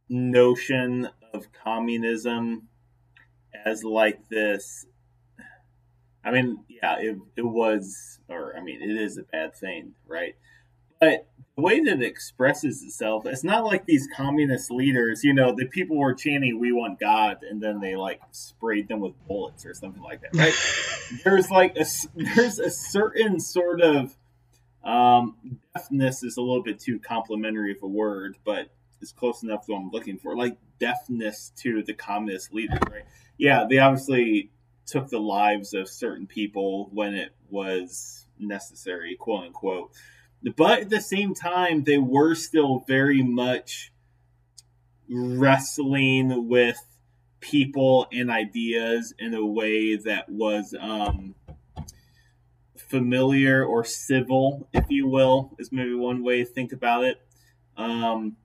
notion of communism as like this, I mean, yeah, it it was, or I mean, it is a bad thing, right? But the way that it expresses itself, it's not like these communist leaders, you know, the people were chanting, "We want God," and then they like sprayed them with bullets or something like that, right? There's like a, there's a certain sort of, um, deafness is a little bit too complimentary of a word, but it's close enough to what I'm looking for, like deafness to the communist leaders, right? Yeah, they obviously took the lives of certain people when it was necessary, quote unquote. But at the same time, they were still very much wrestling with people and ideas in a way that was um, familiar or civil, if you will, is maybe one way to think about it. Um,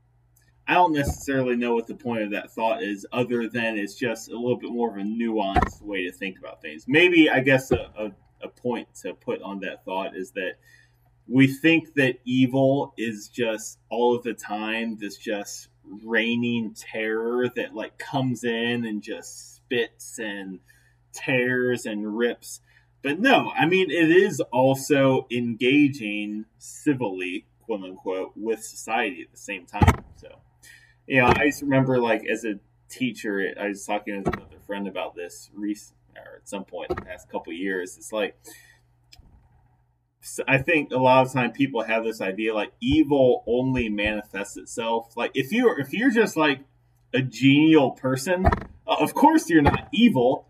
I don't necessarily know what the point of that thought is, other than it's just a little bit more of a nuanced way to think about things. Maybe, I guess, a, a, a point to put on that thought is that we think that evil is just all of the time this just reigning terror that like comes in and just spits and tears and rips. But no, I mean, it is also engaging civilly, quote unquote, with society at the same time. So, you know, I just remember, like, as a teacher, I was talking with another friend about this recent, or at some point in the past couple of years. It's like, I think a lot of time people have this idea, like, evil only manifests itself. Like, if you're, if you're just, like, a genial person, of course you're not evil.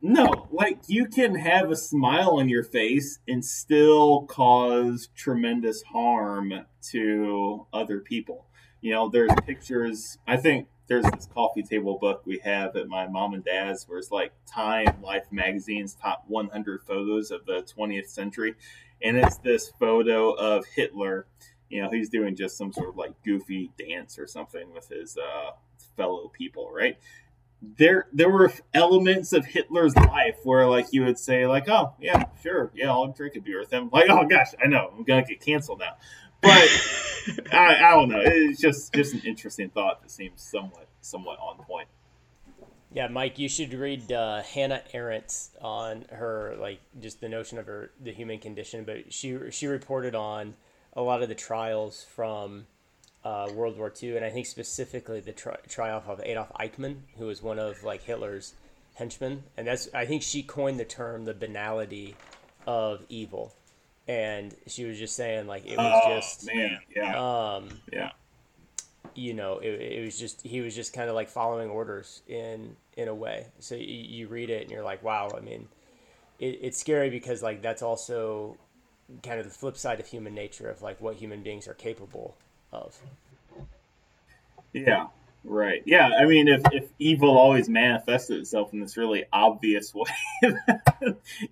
No, like, you can have a smile on your face and still cause tremendous harm to other people. You know, there's pictures. I think there's this coffee table book we have at my mom and dad's where it's like Time, Life Magazine's top one hundred photos of the twentieth century. And it's this photo of Hitler. You know, he's doing just some sort of like goofy dance or something with his uh, fellow people, right? There there were elements of Hitler's life where like you would say like, oh, yeah, sure. Yeah, I'll drink a beer with him. Like, oh, gosh, I know. I'm going to get canceled now. But I, I don't know. It's just, just an interesting thought that seems somewhat somewhat on point. Yeah, Mike, you should read uh, Hannah Arendt's on her, like, just the notion of her the human condition. But she she reported on a lot of the trials from uh, World War Two, and I think specifically the tri- trial of Adolf Eichmann, who was one of like Hitler's henchmen. And that's I think she coined the term the banality of evil. And she was just saying, like, it was oh, just, man. Yeah. Um, yeah. You know, it, it was just, he was just kind of like following orders in, in a way. So you, you read it and you're like, wow, I mean, it, it's scary because like that's also kind of the flip side of human nature, of like what human beings are capable of. Yeah. Right. Yeah. I mean, if, if evil always manifested itself in this really obvious way,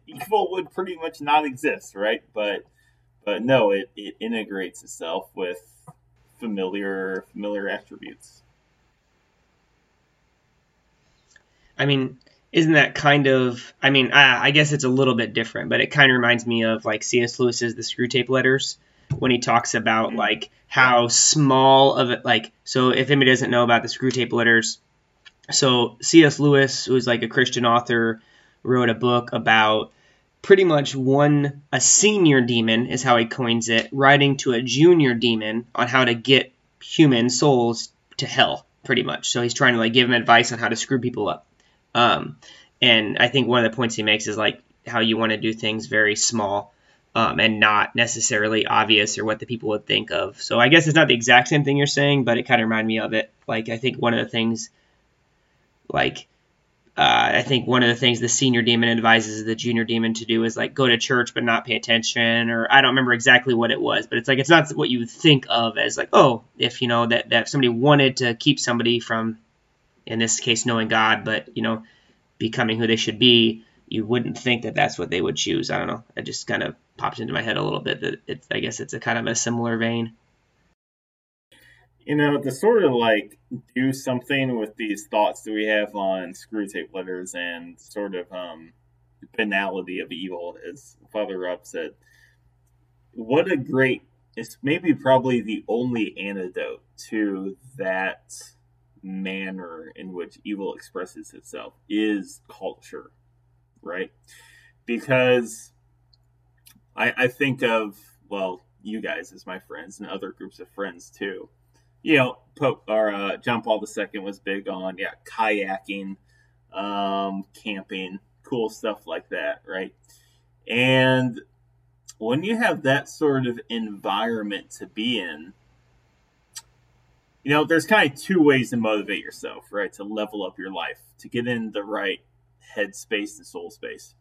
evil would pretty much not exist. Right. But, but no, it, it integrates itself with familiar, familiar attributes. I mean, isn't that kind of, I mean, I, I guess it's a little bit different, but it kind of reminds me of like C S Lewis's The Screwtape Letters, when he talks about like how small of it, like, so if anybody doesn't know about the Screwtape Letters, so C S Lewis, who's like a Christian author, wrote a book about pretty much one, a senior demon is how he coins it, writing to a junior demon on how to get human souls to hell, pretty much. So he's trying to like give him advice on how to screw people up. Um, and I think one of the points he makes is like how you want to do things very small, Um, and not necessarily obvious or what the people would think of. So I guess it's not the exact same thing you're saying, but it kind of reminded me of it. Like, I think one of the things, like, uh, I think one of the things the senior demon advises the junior demon to do is, like, go to church but not pay attention. Or I don't remember exactly what it was, but it's like it's not what you would think of as, like, oh, if, you know, that, that somebody wanted to keep somebody from, in this case, knowing God, but, you know, becoming who they should be, you wouldn't think that that's what they would choose. I don't know. I just kind of popped into my head a little bit that it's, I guess it's a kind of a similar vein. You know, to sort of like do something with these thoughts that we have on Screwtape Letters and sort of um, banality of evil, as Father Rob said, what a great, it's maybe probably the only antidote to that manner in which evil expresses itself is culture, right? Because I, I think of, well, you guys as my friends and other groups of friends too. You know, Pope or uh, John Paul the Second was big on yeah kayaking, um, camping, cool stuff like that, right? And when you have that sort of environment to be in, you know, there's kind of two ways to motivate yourself, right? To level up your life, to get in the right head space and soul space.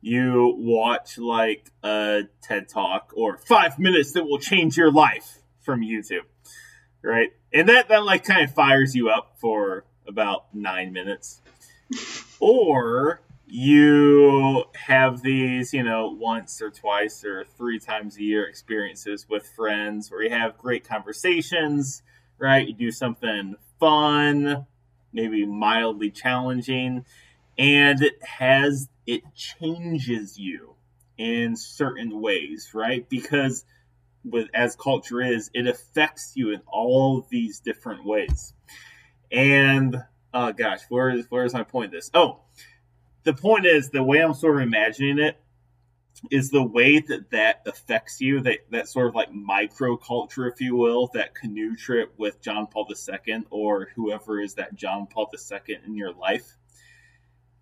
You watch like a TED Talk or five minutes that will change your life from YouTube, right? And that, that like kind of fires you up for about nine minutes. Or you have these, you know, once or twice or three times a year experiences with friends where you have great conversations, right? You do something fun, maybe mildly challenging, and it has it changes you in certain ways, right? Because with as culture is, it affects you in all these different ways. And, oh gosh, where is where is my point of this? Oh, the point is, the way I'm sort of imagining it is the way that that affects you, that, that sort of like microculture, if you will, that canoe trip with John Paul the Second or whoever is that John Paul the Second in your life.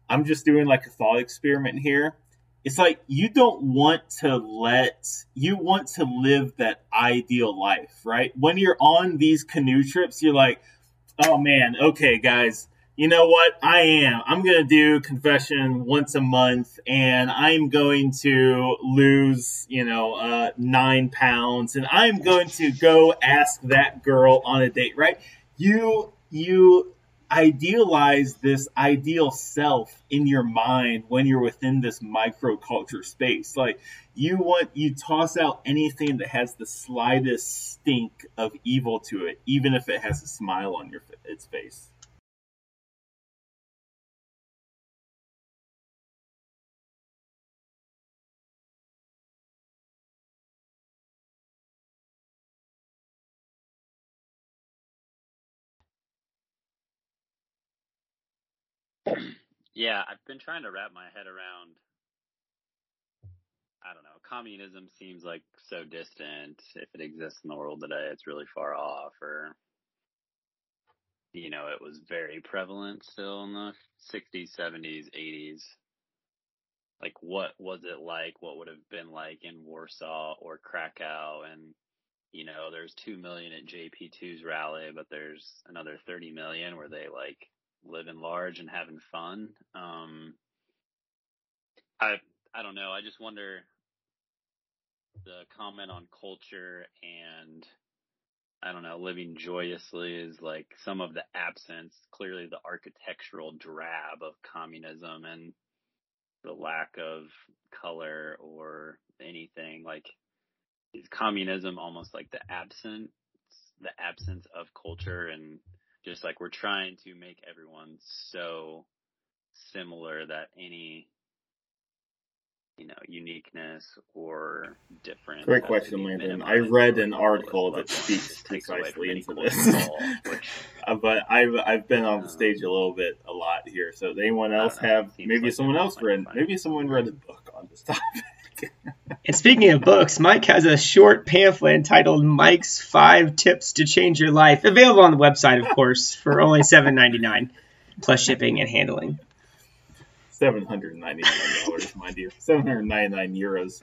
I'm just doing like a thought experiment here. It's like you don't want to let, you want to live that ideal life, right? When you're on these canoe trips, you're like, oh man, okay guys, you know what? I am. I'm going to do confession once a month and I'm going to lose, you know, uh, nine pounds and I'm going to go ask that girl on a date, right? You, you, idealize this ideal self in your mind when you're within this microculture space. Like you want, you toss out anything that has the slightest stink of evil to it, even if it has a smile on your its face. Yeah, I've been trying to wrap my head around, I don't know, communism seems like so distant. If it exists in the world today, it's really far off. Or, you know, it was very prevalent still in the sixties, seventies, eighties. Like, what was it like? What would have been like in Warsaw or Krakow? And, you know, there's two million at J P two's rally, but there's another thirty million where they, like, living large and having fun. Um, I I don't know. I just wonder the comment on culture and, I don't know, living joyously is like some of the absence, clearly the architectural drab of communism and the lack of color or anything. Like, is communism almost like the absence, the absence of culture, and just like we're trying to make everyone so similar that any, you know, uniqueness or different. Great question, Landon. I read an article that speaks precisely into this, uh, but I've I've been on the stage a little bit, a lot here. So does anyone else have? Maybe someone else read. Maybe someone read a book on this topic. And speaking of books, Mike has a short pamphlet entitled "Mike's Five Tips to Change Your Life," available on the website, of course, for only seven ninety-nine plus shipping and handling. seven hundred ninety-nine dollars, mind you. seven hundred ninety-nine euros.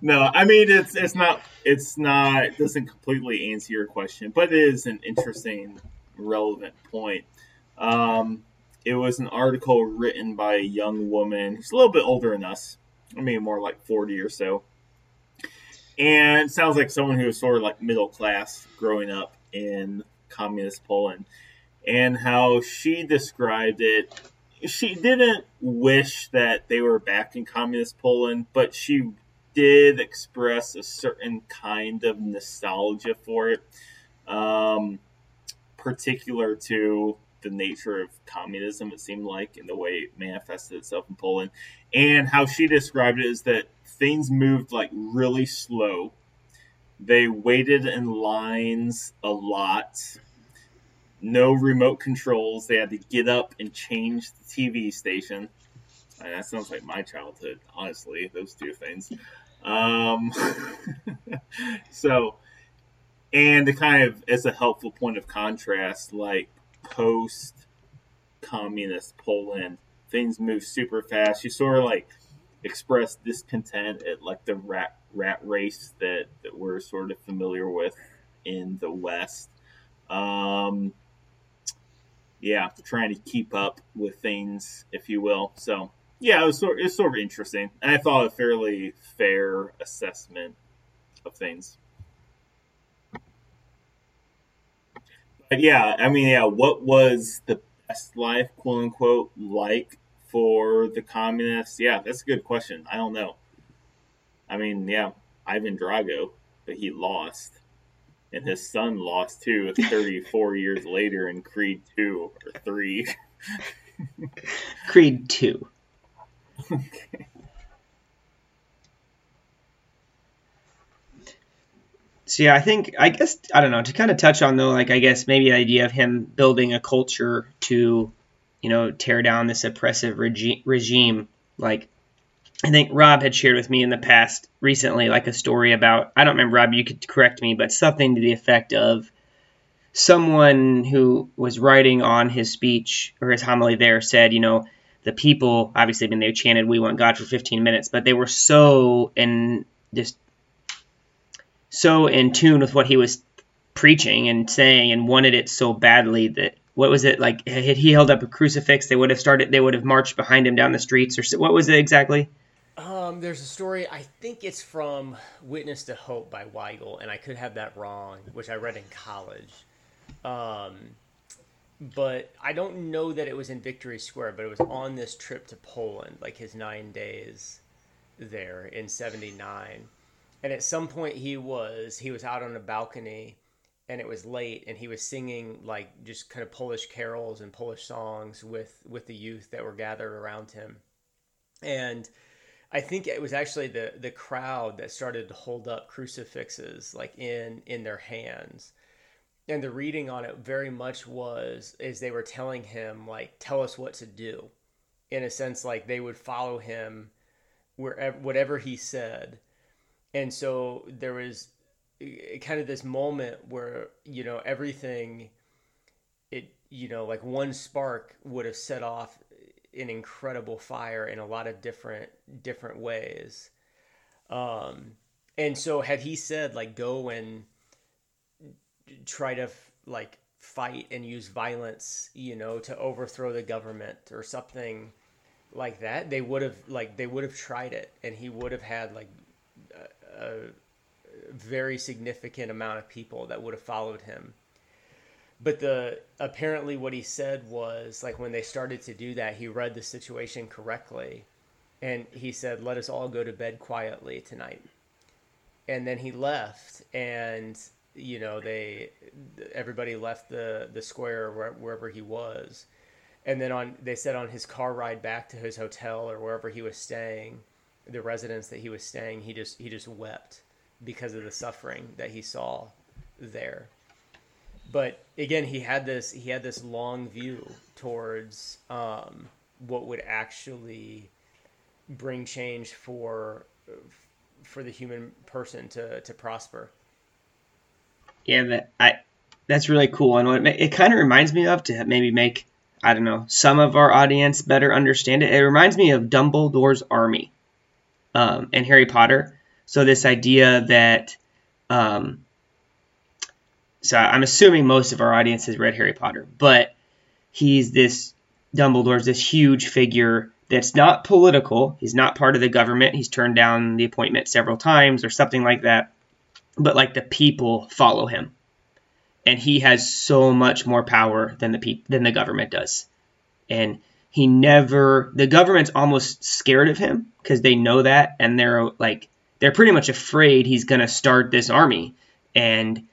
No, I mean, it's it's not, it's not, it doesn't completely answer your question, but it is an interesting, relevant point. Um, it was an article written by a young woman who's a little bit older than us. I mean, more like forty or so. And sounds like someone who was sort of like middle class growing up in communist Poland. And how she described it, she didn't wish that they were back in communist Poland, but she did express a certain kind of nostalgia for it, um, particular to the nature of communism, it seemed like, and the way it manifested itself in Poland. And how she described it is that things moved like really slow. They waited in lines a lot. No remote controls. They had to get up and change the T V station. And that sounds like my childhood, honestly, those two things. Um, so, and the kind of, as a helpful point of contrast, like post-communist Poland, things move super fast. You sort of like express discontent at like the rat, rat race that, that we're sort of familiar with in the West. Um, Yeah, trying to keep up with things, if you will. So, yeah, it was sort, it was sort of interesting. And I thought a fairly fair assessment of things. But, yeah, I mean, yeah, what was the best life, quote unquote, like for the communists? Yeah, that's a good question. I don't know. I mean, yeah, Ivan Drago, but he lost. And his son lost, too, thirty-four years later in Creed two or three. Creed two. Okay. So, yeah, I think, I guess, I don't know, to kind of touch on, though, like, I guess maybe the idea of him building a culture to, you know, tear down this oppressive regi- regime, like, I think Rob had shared with me in the past recently, like a story about, I don't remember, Rob, you could correct me, but something to the effect of someone who was writing on his speech or his homily there said, you know, the people, obviously, I mean, they chanted, "We want God" for fifteen minutes, but they were so in, just so in tune with what he was preaching and saying and wanted it so badly that, what was it, like, had he held up a crucifix, they would have started, they would have marched behind him down the streets, or what was it exactly? Um, there's a story, I think it's from Witness to Hope by Weigel, and I could have that wrong, which I read in college. Um, but I don't know that it was in Victory Square, but it was on this trip to Poland, like his nine days there in seventy-nine. And at some point he was, he was out on a balcony, and it was late, and he was singing like just kind of Polish carols and Polish songs with, with the youth that were gathered around him. And I think it was actually the, the crowd that started to hold up crucifixes like in, in their hands. And the reading on it very much was, is they were telling him like, tell us what to do. In a sense, like they would follow him wherever, whatever he said. And so there was kind of this moment where, you know, everything, it, you know, like one spark would have set off an incredible fire in a lot of different different ways. Um, and so had he said, like, go and try to, like, fight and use violence, you know, to overthrow the government or something like that, they would have like they would have tried it, and he would have had like a, a very significant amount of people that would have followed him. But the apparently what he said was, like, when they started to do that, he read the situation correctly, and he said, "Let us all go to bed quietly tonight." And then he left, and you know they everybody left the the square wherever he was. And then on, they said on his car ride back to his hotel or wherever he was staying, the residence that he was staying, he just he just wept because of the suffering that he saw there. But again, he had this he had this long view towards um, what would actually bring change for for the human person to to prosper. Yeah, that I that's really cool, and what it, it kind of reminds me of, to maybe make, I don't know, some of our audience better understand it. It reminds me of Dumbledore's army um, and Harry Potter. So this idea that, um, so I'm assuming most of our audience has read Harry Potter, but he's this, Dumbledore's this huge figure that's not political. He's not part of the government. He's turned down the appointment several times or something like that. But like the people follow him. And he has so much more power than the pe- than the government does. And he never, the government's almost scared of him because they know that. And they're like, they're pretty much afraid he's going to start this army and,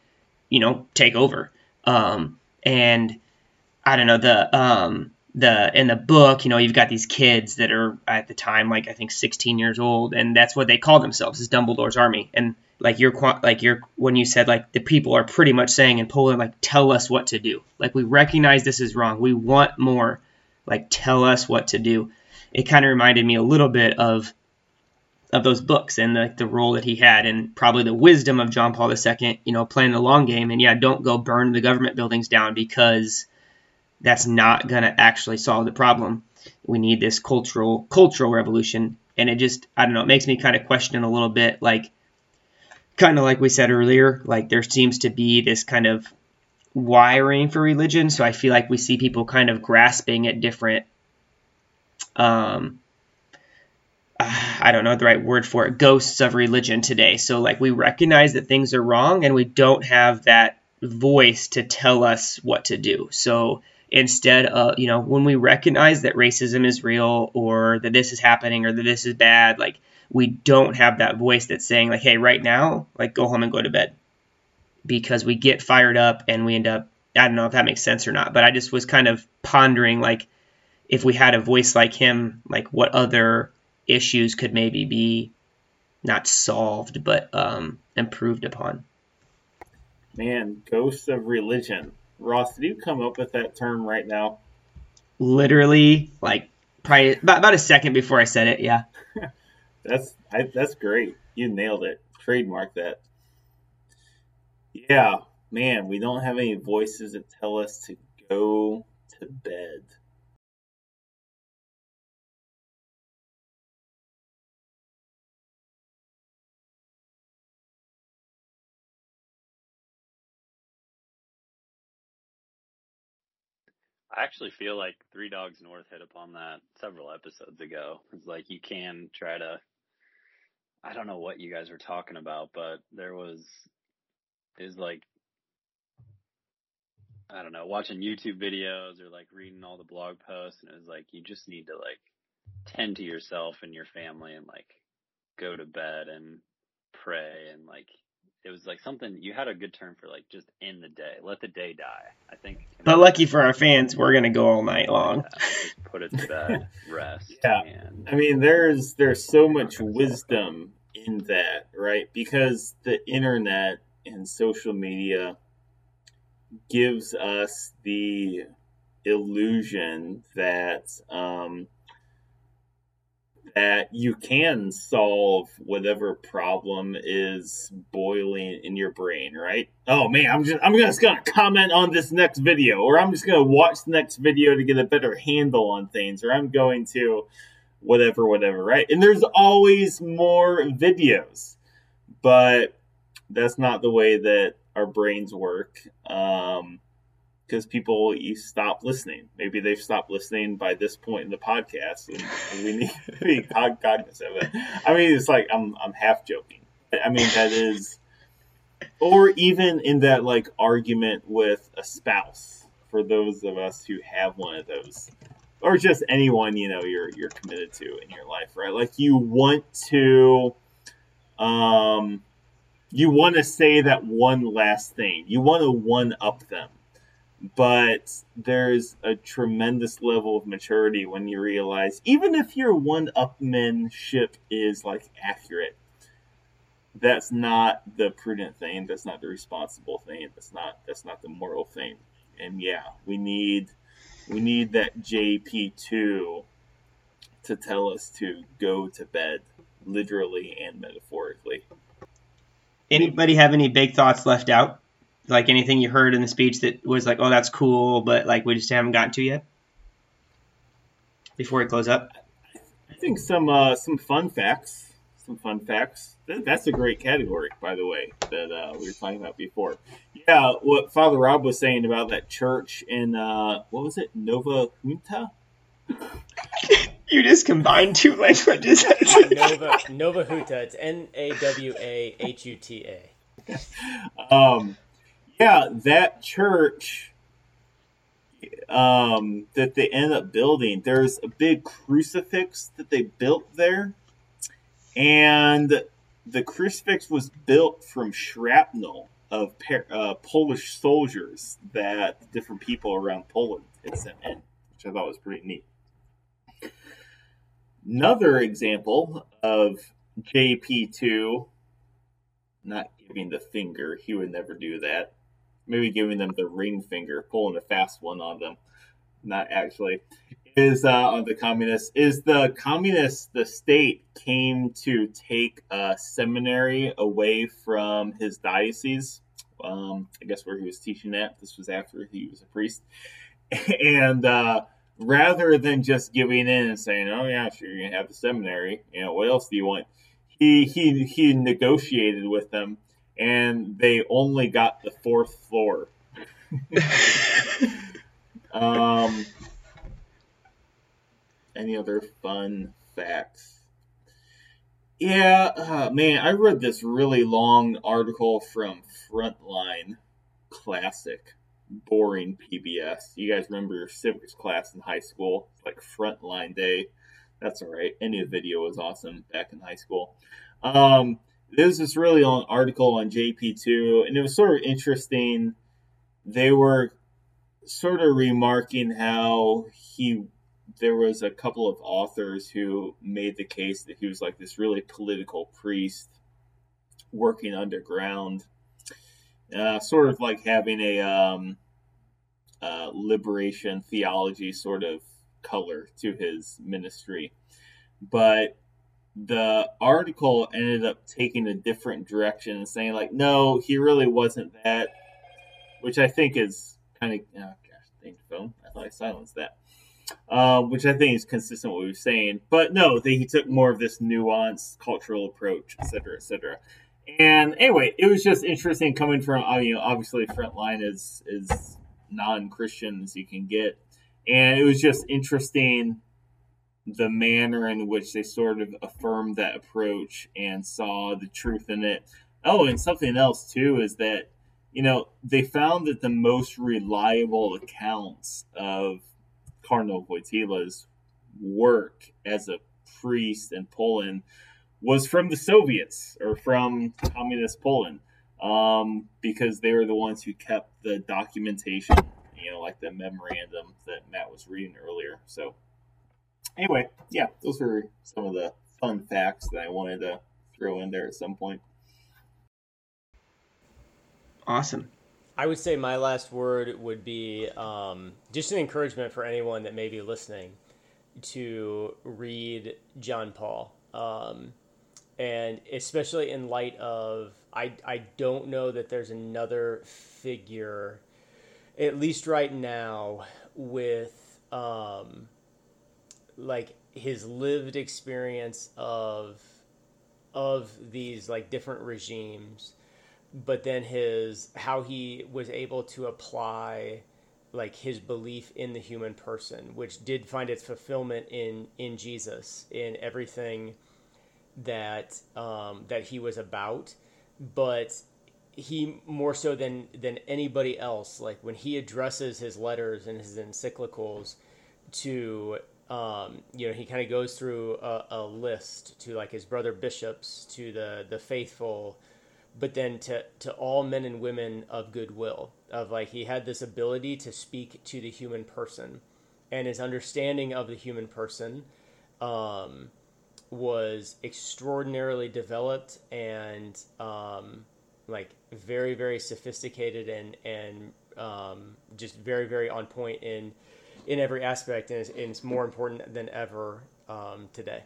you know, take over. Um, and I don't know, the, um, the, in the book, you know, you've got these kids that are at the time, like I think sixteen years old. And that's what they call themselves, is Dumbledore's army. And Like you're like you're when you said, like, the people are pretty much saying in Poland, like, tell us what to do. Like, we recognize this is wrong. We want more. Like, tell us what to do. It kind of reminded me a little bit of of those books and like the, the role that he had, and probably the wisdom of John Paul the Second, you know, playing the long game. And yeah, don't go burn the government buildings down, because that's not going to actually solve the problem. We need this cultural cultural revolution. And it just, I don't know, it makes me kind of question a little bit, like, kind of like we said earlier, like there seems to be this kind of wiring for religion. So I feel like we see people kind of grasping at different, um, I don't know the right word for it, ghosts of religion today. So like we recognize that things are wrong, and we don't have that voice to tell us what to do. So instead of, you know, when we recognize that racism is real, or that this is happening, or that this is bad, like, we don't have that voice that's saying, like, hey, right now, like, go home and go to bed, because we get fired up and we end up, I don't know if that makes sense or not, but I just was kind of pondering, like, if we had a voice like him, like, what other issues could maybe be not solved, but um, improved upon. Man, ghosts of religion. Ross, did you come up with that term right now? Literally, like, probably about, about a second before I said it. Yeah. That's I, that's great. You nailed it. Trademark that. Yeah, man, we don't have any voices that tell us to go to bed. I actually feel like Three Dogs North hit upon that several episodes ago. It's like you can try to, I don't know what you guys were talking about, but there was, is like, I don't know, watching YouTube videos or like reading all the blog posts. And it was like, you just need to like tend to yourself and your family and like go to bed and pray. And like, it was like something, you had a good term for, like, just end the day, let the day die, I think. But lucky for our fans, we're going to go all night long. Yeah, just put it to bed, rest. Yeah. And I mean, there's, there's so much wisdom in that, right? Because the internet and social media gives us the illusion that, um, that you can solve whatever problem is boiling in your brain, right? Oh man, I'm just I'm just gonna comment on this next video, or I'm just gonna watch the next video to get a better handle on things, or I'm going to whatever, whatever, right? And there's always more videos, but that's not the way that our brains work. Um, because people stop listening. Maybe they've stopped listening by this point in the podcast, and, and we need to be cognizant of it. I mean, it's like I'm I'm half joking. I mean, that is, or even in that like argument with a spouse, for those of us who have one of those, or just anyone, you know, you're you're committed to in your life, right? Like you want to, um. You want to say that one last thing. You want to one-up them. But there's a tremendous level of maturity when you realize, even if your one-upmanship is, like, accurate, that's not the prudent thing. That's not the responsible thing. That's not that's not the moral thing. And, yeah, we need we need that J P two to tell us to go to bed, literally and metaphorically. Anybody have any big thoughts left out? Like anything you heard in the speech that was like, oh, that's cool, but like we just haven't gotten to yet? Before we close up? I think some uh, some fun facts. Some fun facts. That's a great category, by the way, that uh, we were talking about before. Yeah, what Father Rob was saying about that church in, uh, what was it, Nowa Huta? You just combined two languages. Nova, Nowa Huta. It's N A W A H U T A. Um, yeah, that church um, that they end up building, there's a big crucifix that they built there. And the crucifix was built from shrapnel of uh, Polish soldiers that different people around Poland had sent in, which I thought was pretty neat. Another example of J P two not giving the finger. He would never do that. Maybe giving them the ring finger, pulling a fast one on them. Not actually. Is uh, on the communists. Is the communists, the state, came to take a seminary away from his diocese. Um, I guess where he was teaching at. This was after he was a priest. And... Uh, rather than just giving in and saying, oh, yeah, sure, you're going to have the seminary. You know, what else do you want? He he he negotiated with them, and they only got the fourth floor. um, any other fun facts? Yeah, uh, man, I read this really long article from Frontline Classic. Boring P B S. You guys remember your civics class in high school, like Frontline Day. That's all right. Any video was awesome back in high school. Um, there's this really long article on J P two, and it was sort of interesting. They were sort of remarking how he, there was a couple of authors who made the case that he was like this really political priest working underground. Uh, sort of like having a um, uh, liberation theology sort of color to his ministry. But the article ended up taking a different direction and saying like, no, he really wasn't that, which I think is kind of, oh gosh, thank you, phone. I thought I silenced that. Uh, which I think is consistent with what we were saying. But no, they, he took more of this nuanced cultural approach, et cetera, et cetera. And anyway, it was just interesting coming from, you know, obviously Frontline is is non-Christian as you can get. And it was just interesting the manner in which they sort of affirmed that approach and saw the truth in it. Oh, and something else, too, is that, you know, they found that the most reliable accounts of Karol Wojtyła's work as a priest in Poland was from the Soviets or from Communist Poland, um, because they were the ones who kept the documentation, you know, like the memorandum that Matt was reading earlier. So anyway, yeah, those were some of the fun facts that I wanted to throw in there at some point. Awesome. I would say my last word would be um, just an encouragement for anyone that may be listening to read John Paul. Um, And especially in light of, I, I don't know that there's another figure, at least right now, with um, like his lived experience of of these like different regimes, but then his how he was able to apply like his belief in the human person, which did find its fulfillment in, in Jesus, in everything that um, that he was about. But he, more so than than anybody else, like when he addresses his letters and his encyclicals to, um, you know, he kind of goes through a, a list to like his brother bishops, to the, the faithful, but then to, to all men and women of goodwill, of like, he had this ability to speak to the human person, and his understanding of the human person um, was extraordinarily developed and um, like very, very sophisticated and, and um, just very, very on point in, in every aspect. And it's, and it's more important than ever um, today.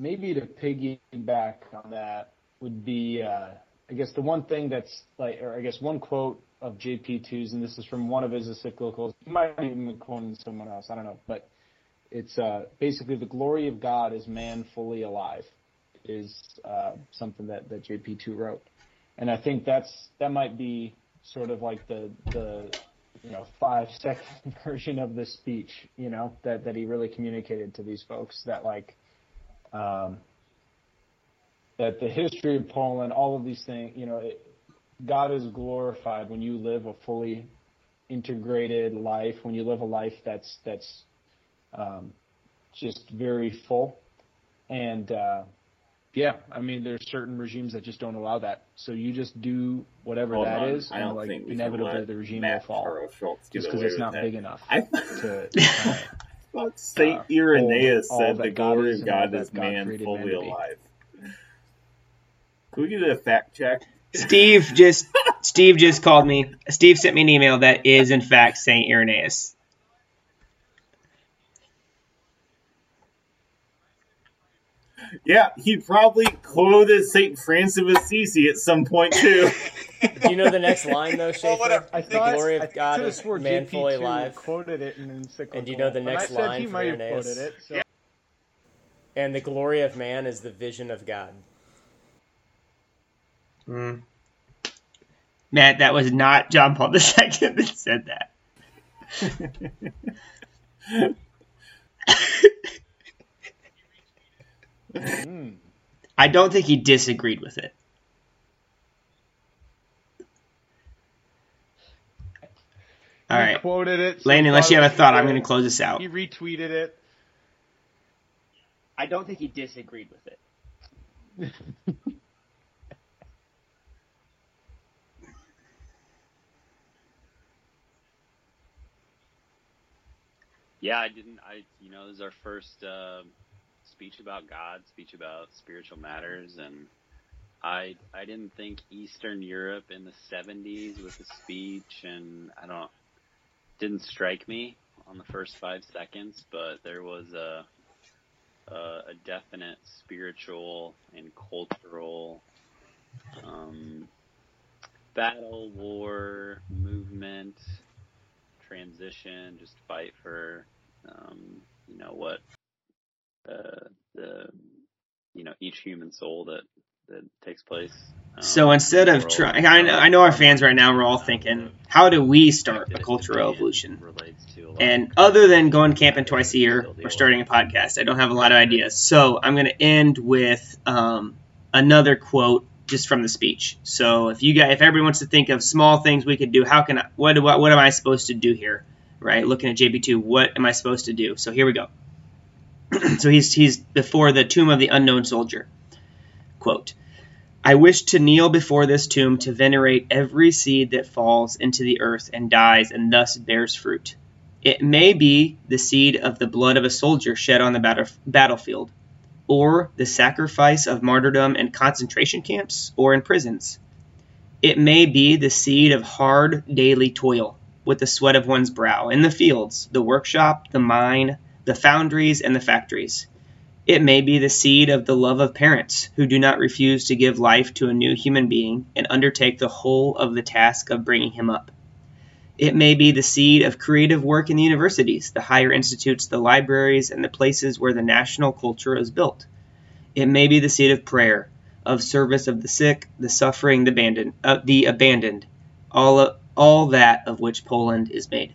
Maybe to piggyback on that would be, uh, I guess the one thing that's like, or I guess one quote of J P two's, and this is from one of his encyclicals. He might even be quoting someone else. I don't know, but it's uh, basically the glory of God is man fully alive is uh, something that, that J P two wrote, and I think that's that might be sort of like the the you know five second version of the speech, you know, that that he really communicated to these folks, that like. Um, that the history of Poland, all of these things, you know, it, God is glorified when you live a fully integrated life, when you live a life that's that's um, just very full. And, uh, yeah, I mean, there's certain regimes that just don't allow that. So you just do whatever Hold that on. is, I and, don't like, think inevitably the regime Matt will fall just because it's not big that. enough I... to... Uh, Saint Irenaeus uh, all, all said the glory of God is man God fully humanity. alive. Can we get a fact check? Steve just Steve just called me. Steve sent me an email that is in fact Saint Irenaeus. Yeah, he probably quoted Saint Francis of Assisi at some point too. Do you know the next line though, Schaefer? Well, I the thought, glory of God is man fully alive. Quoted it in encyclical. And do you know the next line from Irenaeus? It, so. yeah. And the glory of man is the vision of God. Mm. Matt, that was not John Paul the Second that said that. mm. I don't think he disagreed with it. All he right, quoted it. Lane, so unless you have a thought, I'm going to close this out. He retweeted it. I don't think he disagreed with it. yeah, I didn't. I, you know, this is our first uh, speech about God, speech about spiritual matters, and I I didn't think Eastern Europe in the seventies with the speech, and I don't. Didn't strike me on the first five seconds, but there was a, a, a definite spiritual and cultural um, battle, war, movement, transition, just fight for, um, you know, what uh, the, you know, each human soul that, that takes place. Um, so instead of trying, I know, I know our fans right now are all thinking, how do we start a cultural evolution? And other than going camping twice a year or starting a podcast, I don't have a lot of ideas. So I'm going to end with um, another quote just from the speech. So if you guys, if everyone wants to think of small things we could do, how can I, what do I, what am I supposed to do here? Right? Looking at J P two, what am I supposed to do? So here we go. So he's he's before the tomb of the unknown soldier. Quote, I wish to kneel before this tomb to venerate every seed that falls into the earth and dies and thus bears fruit. It may be the seed of the blood of a soldier shed on the battle- battlefield, or the sacrifice of martyrdom in concentration camps or in prisons. It may be the seed of hard daily toil with the sweat of one's brow in the fields, the workshop, the mine, the foundries, and the factories. It may be the seed of the love of parents who do not refuse to give life to a new human being and undertake the whole of the task of bringing him up. It may be the seed of creative work in the universities, the higher institutes, the libraries, and the places where the national culture is built. It may be the seed of prayer, of service of the sick, the suffering, the abandoned, uh, the abandoned, all, all that of which Poland is made.